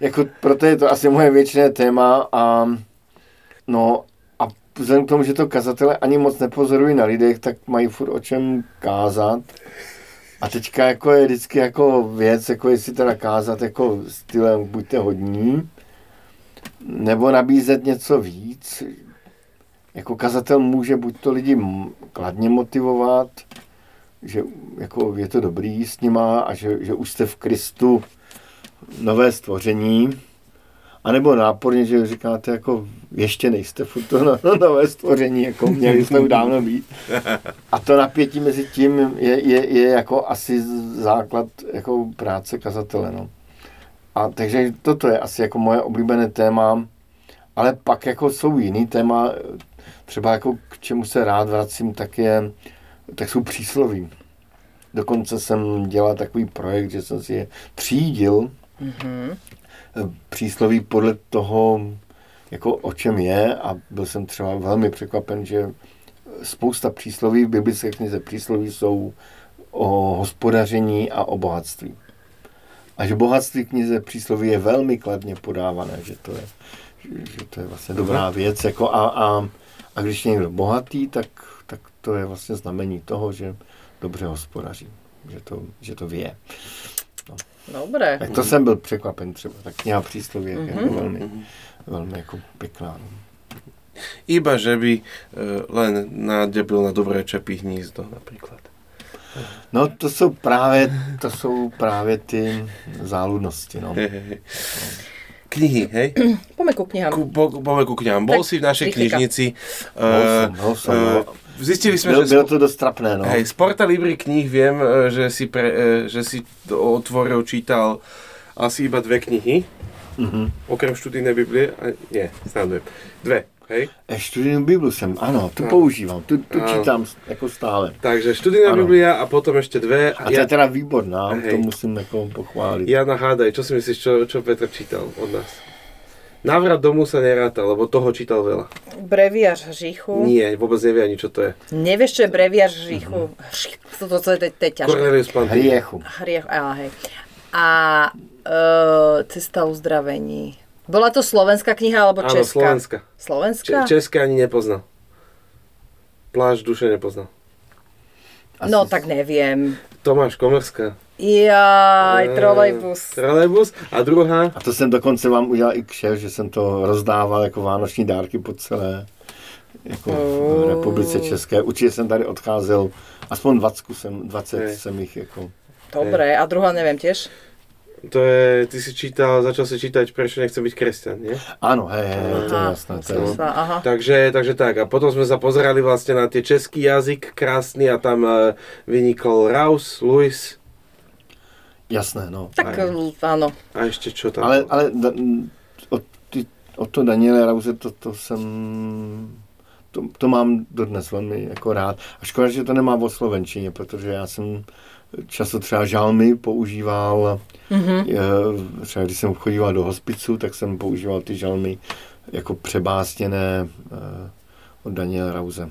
jako, proto je to asi moje věčné téma a, no, a vzhledem k tomu, že to kazatele ani moc nepozorují na lidech, tak mají furt o čem kázat. A teďka, jako, je vždycky, jako, věc, jako, jestli teda kázat, jako, stylem buďte hodní, nebo nabízet něco víc. Jako, kazatel může buď to lidi kladně motivovat, že jako je to dobrý s nima a že už jste v Kristu nové stvoření, anebo náporně, že říkáte jako ještě nejste furt to nové stvoření, jako měli jsme už dávno být. A to napětí mezi tím je jako asi základ jako práce kazatele, no. A takže toto je asi jako moje oblíbené téma, ale pak jako jsou jiný téma, třeba jako k čemu se rád vracím, tak jsou přísloví. Dokonce jsem dělal takový projekt, že jsem si je třídil. Mm-hmm. Přísloví podle toho, jako o čem je, a byl jsem třeba velmi překvapen, že spousta přísloví v biblické knize přísloví jsou o hospodaření a o bohatství. A že bohatství knize přísloví je velmi kladně podávané, že to je vlastně dobrá věc. Jako a když je někdo bohatý, tak to je vlastně znamení toho, že dobře hospodaří, že to vie. No. Dobre. Tak to jsem byl překvapen třeba, tak kniha Přísloví je mm-hmm. veľmi, veľmi jako pekná. Iba, že by len nádej byl na dobré čepí hnízdo napríklad. No to jsou právě ty záludnosti, no. Knihy, hej? Poďme ku knihám. Bol si v našej knižnici. Bol som. Zistili sme, že... Bylo to dosť trapné, no. Hej, z Porta Libri knih viem, že si otvoril, čítal asi iba dve knihy. Mm-hmm. Okrem študijnej Biblie. Nie, snádujem. Dve, hej? Študijnú Bibliu sem, áno, tu používam. Tu čítam ako stále. Takže študijná Biblia a potom ešte dve. A to je teda výborná, hej. To musím nekomu pochváliť. Jana, hádaj, čo si myslíš, čo Petr čítal od nás? Návrat domu sa neráta, lebo toho čítal veľa. Breviář hříchu. Nie, vôbec nevie ani, čo to je. Nevieš, čo je breviář hříchu? Mm-hmm. To je ťažké. Cornelius Plantini. Hriechu, hej. A cesta uzdravení. Bola to slovenská kniha, alebo česká? Áno, slovenská. Slovenská? Česká ani nepoznal. Plášť duše nepoznal. Asi no, tak neviem. Tomáš Komerská. Jaj, trolejbus. Trolejbus a druhá. A to jsem dokonce vám udělal i kšev, že jsem to rozdával jako vánoční dárky po celé jako republice České. Určitě jsem tady odcházel, aspoň 20 jsem jich jako. Dobré, a druhá nevím těž? To je, ty si čítal, začal si čítať, prečo nechcem byť kresťan, nie? Áno, hej, to je jasné. Takže tak, a potom sme sa pozerali vlastne na tie český jazyk, krásny, a tam vynikol Raus, Luis. Jasné, no. Tak áno. A ešte čo tam? Ale od toho Daniela Rause to som... To mám dodnes veľmi jako rád. A škoda, že to nemá vo slovenčině, protože já jsem často třeba žalmy používal, třeba když jsem chodíval do hospicu, tak jsem používal ty žalmy jako přebásněné od Daniela Rause.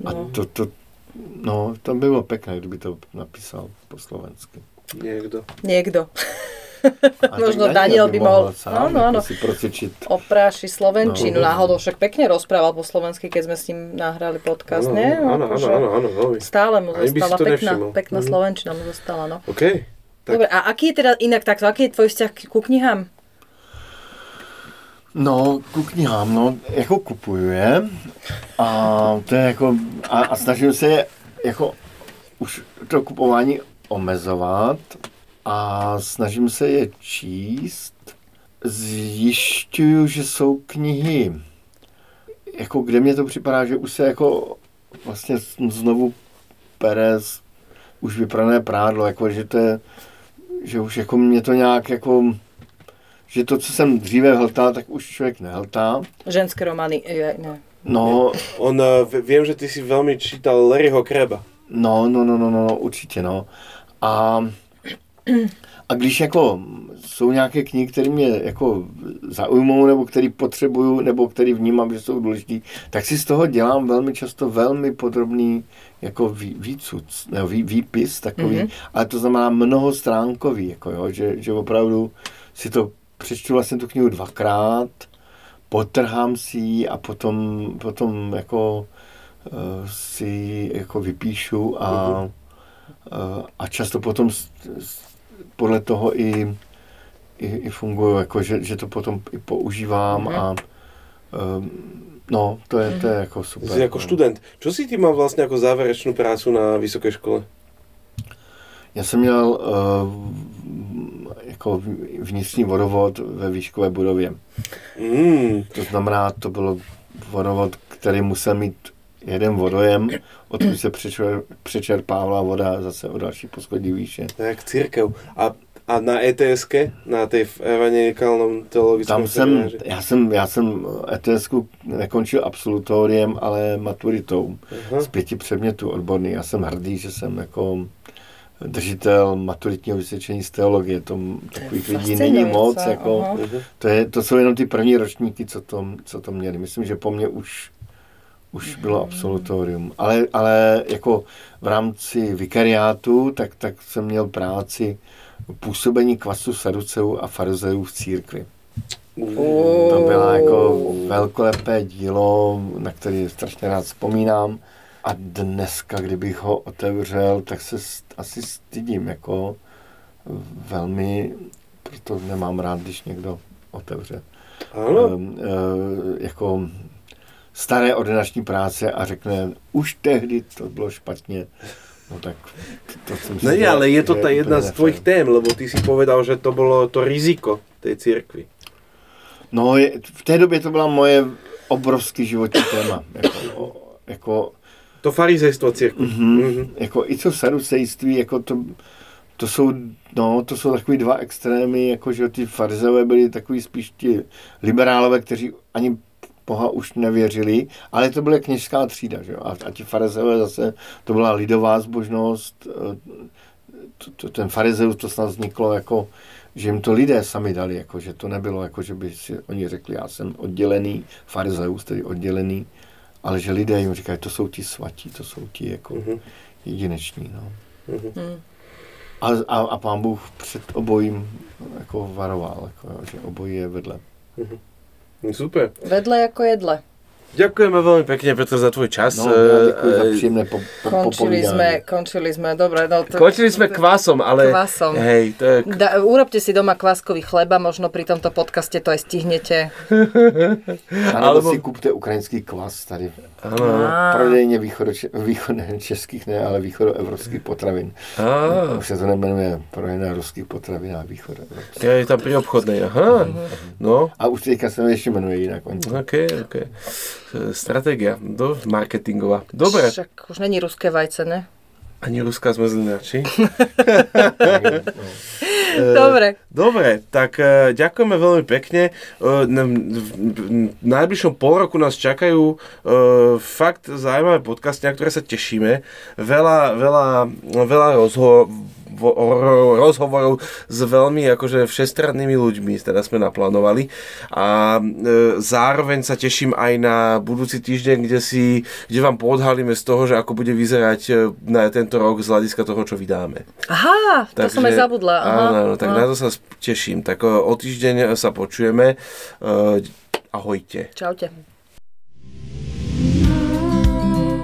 No. A to No, to by bylo pekné, kdyby to napísal po slovensky. Niekto. Možno Daniel by mohol sám, no, si protičiť. Opráši slovenčinu. Náhodou však pekne rozprával po slovensky, keď sme s ním nahrali podcast, nie? Áno. Stále mu zostala pekná slovenčina, mu zostala, no. OK. Tak. Dobre, a aký je teda inak takto, aký je tvoj vzťah ku knihám? No, ku knihám, no, jako kupujem. A to je jako, a snažím se jako už to kupování omezovat a snažím se je číst. Zjišťuju, že jsou knihy, jako kde mě to připadá, že už se jako vlastně znovu pere už vyprané prádlo, jako že to je, že už jako mě to nějak jako, že to, co jsem dříve hltal, tak už člověk nehltá. Ženské romány, ne. No, on, vím, že ty si velmi čítal Larryho Kreba. No, určitě, no. A když jako jsou nějaké knihy, které mě jako zaujmou, nebo které potřebuju, nebo které vnímám, že jsou důležitý, tak si z toho dělám velmi často velmi podrobný jako výpis takový, ale to znamená mnohostránkový, jako jo, že opravdu si to přečtu vlastně tu knihu dvakrát, potrhám si ji a potom jako si jako vypíšu a často potom podle toho i funguju, jako že to potom i používám a no, to je jako super. Si jako študent. Čo si ty mal vlastně jako záverečnou prácu na vysoké škole? Já jsem měl jako vnitřní vodovod ve výškové budově. To znamená, to byl vodovod, který musel mít jeden vodojem, odkud se přečerpávala voda zase o další poschodí výše. Tak církev. A na ETS-ke, na té evangelikálnom teologickém semináři? Já jsem ETS-ku nekončil absolutoriem, ale maturitou z 5 předmětů odborných. Já jsem hrdý, že jsem jako držitel maturitního vysvědčení z teologie. Takových lidí není moc. Jako, to jsou jenom ty první ročníky, co to měli. Myslím, že po mně už bylo absolutorium. Ale jako v rámci vikariátu, tak jsem měl práci působení kvasu saduceů a farizeů v církvi. To bylo jako velkolepé dílo, na které strašně rád vzpomínám. A dneska, kdybych ho otevřel, tak se asi stydím, jako velmi, proto nemám rád, když někdo otevře. Jako staré ordinační práce a řekne, už tehdy to bylo špatně. No tak to jsem si... Ne, dělal, ale je to ta jedna z tvojich tém, lebo ty si povedal, že to bylo to riziko té církvy. No, v té době to byla moje obrovský životní téma. Jako to farizejstvo církve. Jako i to saducejství, jako to jsou takový dva extrémy, jako že ty farizeové byli takový spíš ti liberálové, kteří ani Boha už nevěřili, ale to byla kněžská třída, že jo? A ti farizeové zase, to byla lidová zbožnost, ten farizeus to snad vzniklo jako, že jim to lidé sami dali, jako, že to nebylo, jako, že by si oni řekli, já jsem oddělený, farizeus tedy oddělený, ale že lidé jim říkají, to jsou ti svatí, to jsou ti jako jedineční. No. A pán Bůh před obojím jako varoval, jako, že obojí je vedle. Super. Vedle ako jedle. Ďakujeme veľmi pekne, Petr, za tvoj čas. No, ďakujem za príjemné popovídanie. Končili sme, dobre. No, končili sme kvasom, ale... Kvasom. Hej, to je... urobte si doma kváskový chleba, možno pri tomto podcaste to aj stihnete. Alebo si kúpte ukrajinský kvas tady. Prodejne východne českých, ne, ale východoevropských potravin. Už sa to nemenuje prodejna ruských potravin a východoevropských. To je tam pri obchodnej, aha. No. A už teďka sa ešte menuje inak. OK. Stratégia marketingová. Dobre. Však už není ruské vajce, ne? Ani ruská zmrzlina, či? Dobre. Dobre, tak ďakujeme veľmi pekne. V najbližšom pol roku nás čakajú fakt zaujímavé podcasty, na ktoré sa tešíme. Veľa rozhovorov s veľmi akože všestrannými ľuďmi, teda sme naplánovali. A zároveň sa teším aj na budúci týždeň, kde vám poodhalíme z toho, že ako bude vyzerať na tento rok z hľadiska toho, čo vydáme. Aha, tak, to som aj zabudla. Aha, áno, tak na to sa teším. Tak o týždeň sa počujeme. Ahojte. Čaute.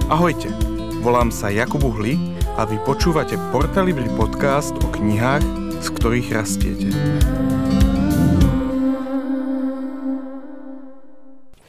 Ahojte, volám sa Jakub Uhlí a vy počúvate Porta Libri podcast o knihách, z ktorých rastiete.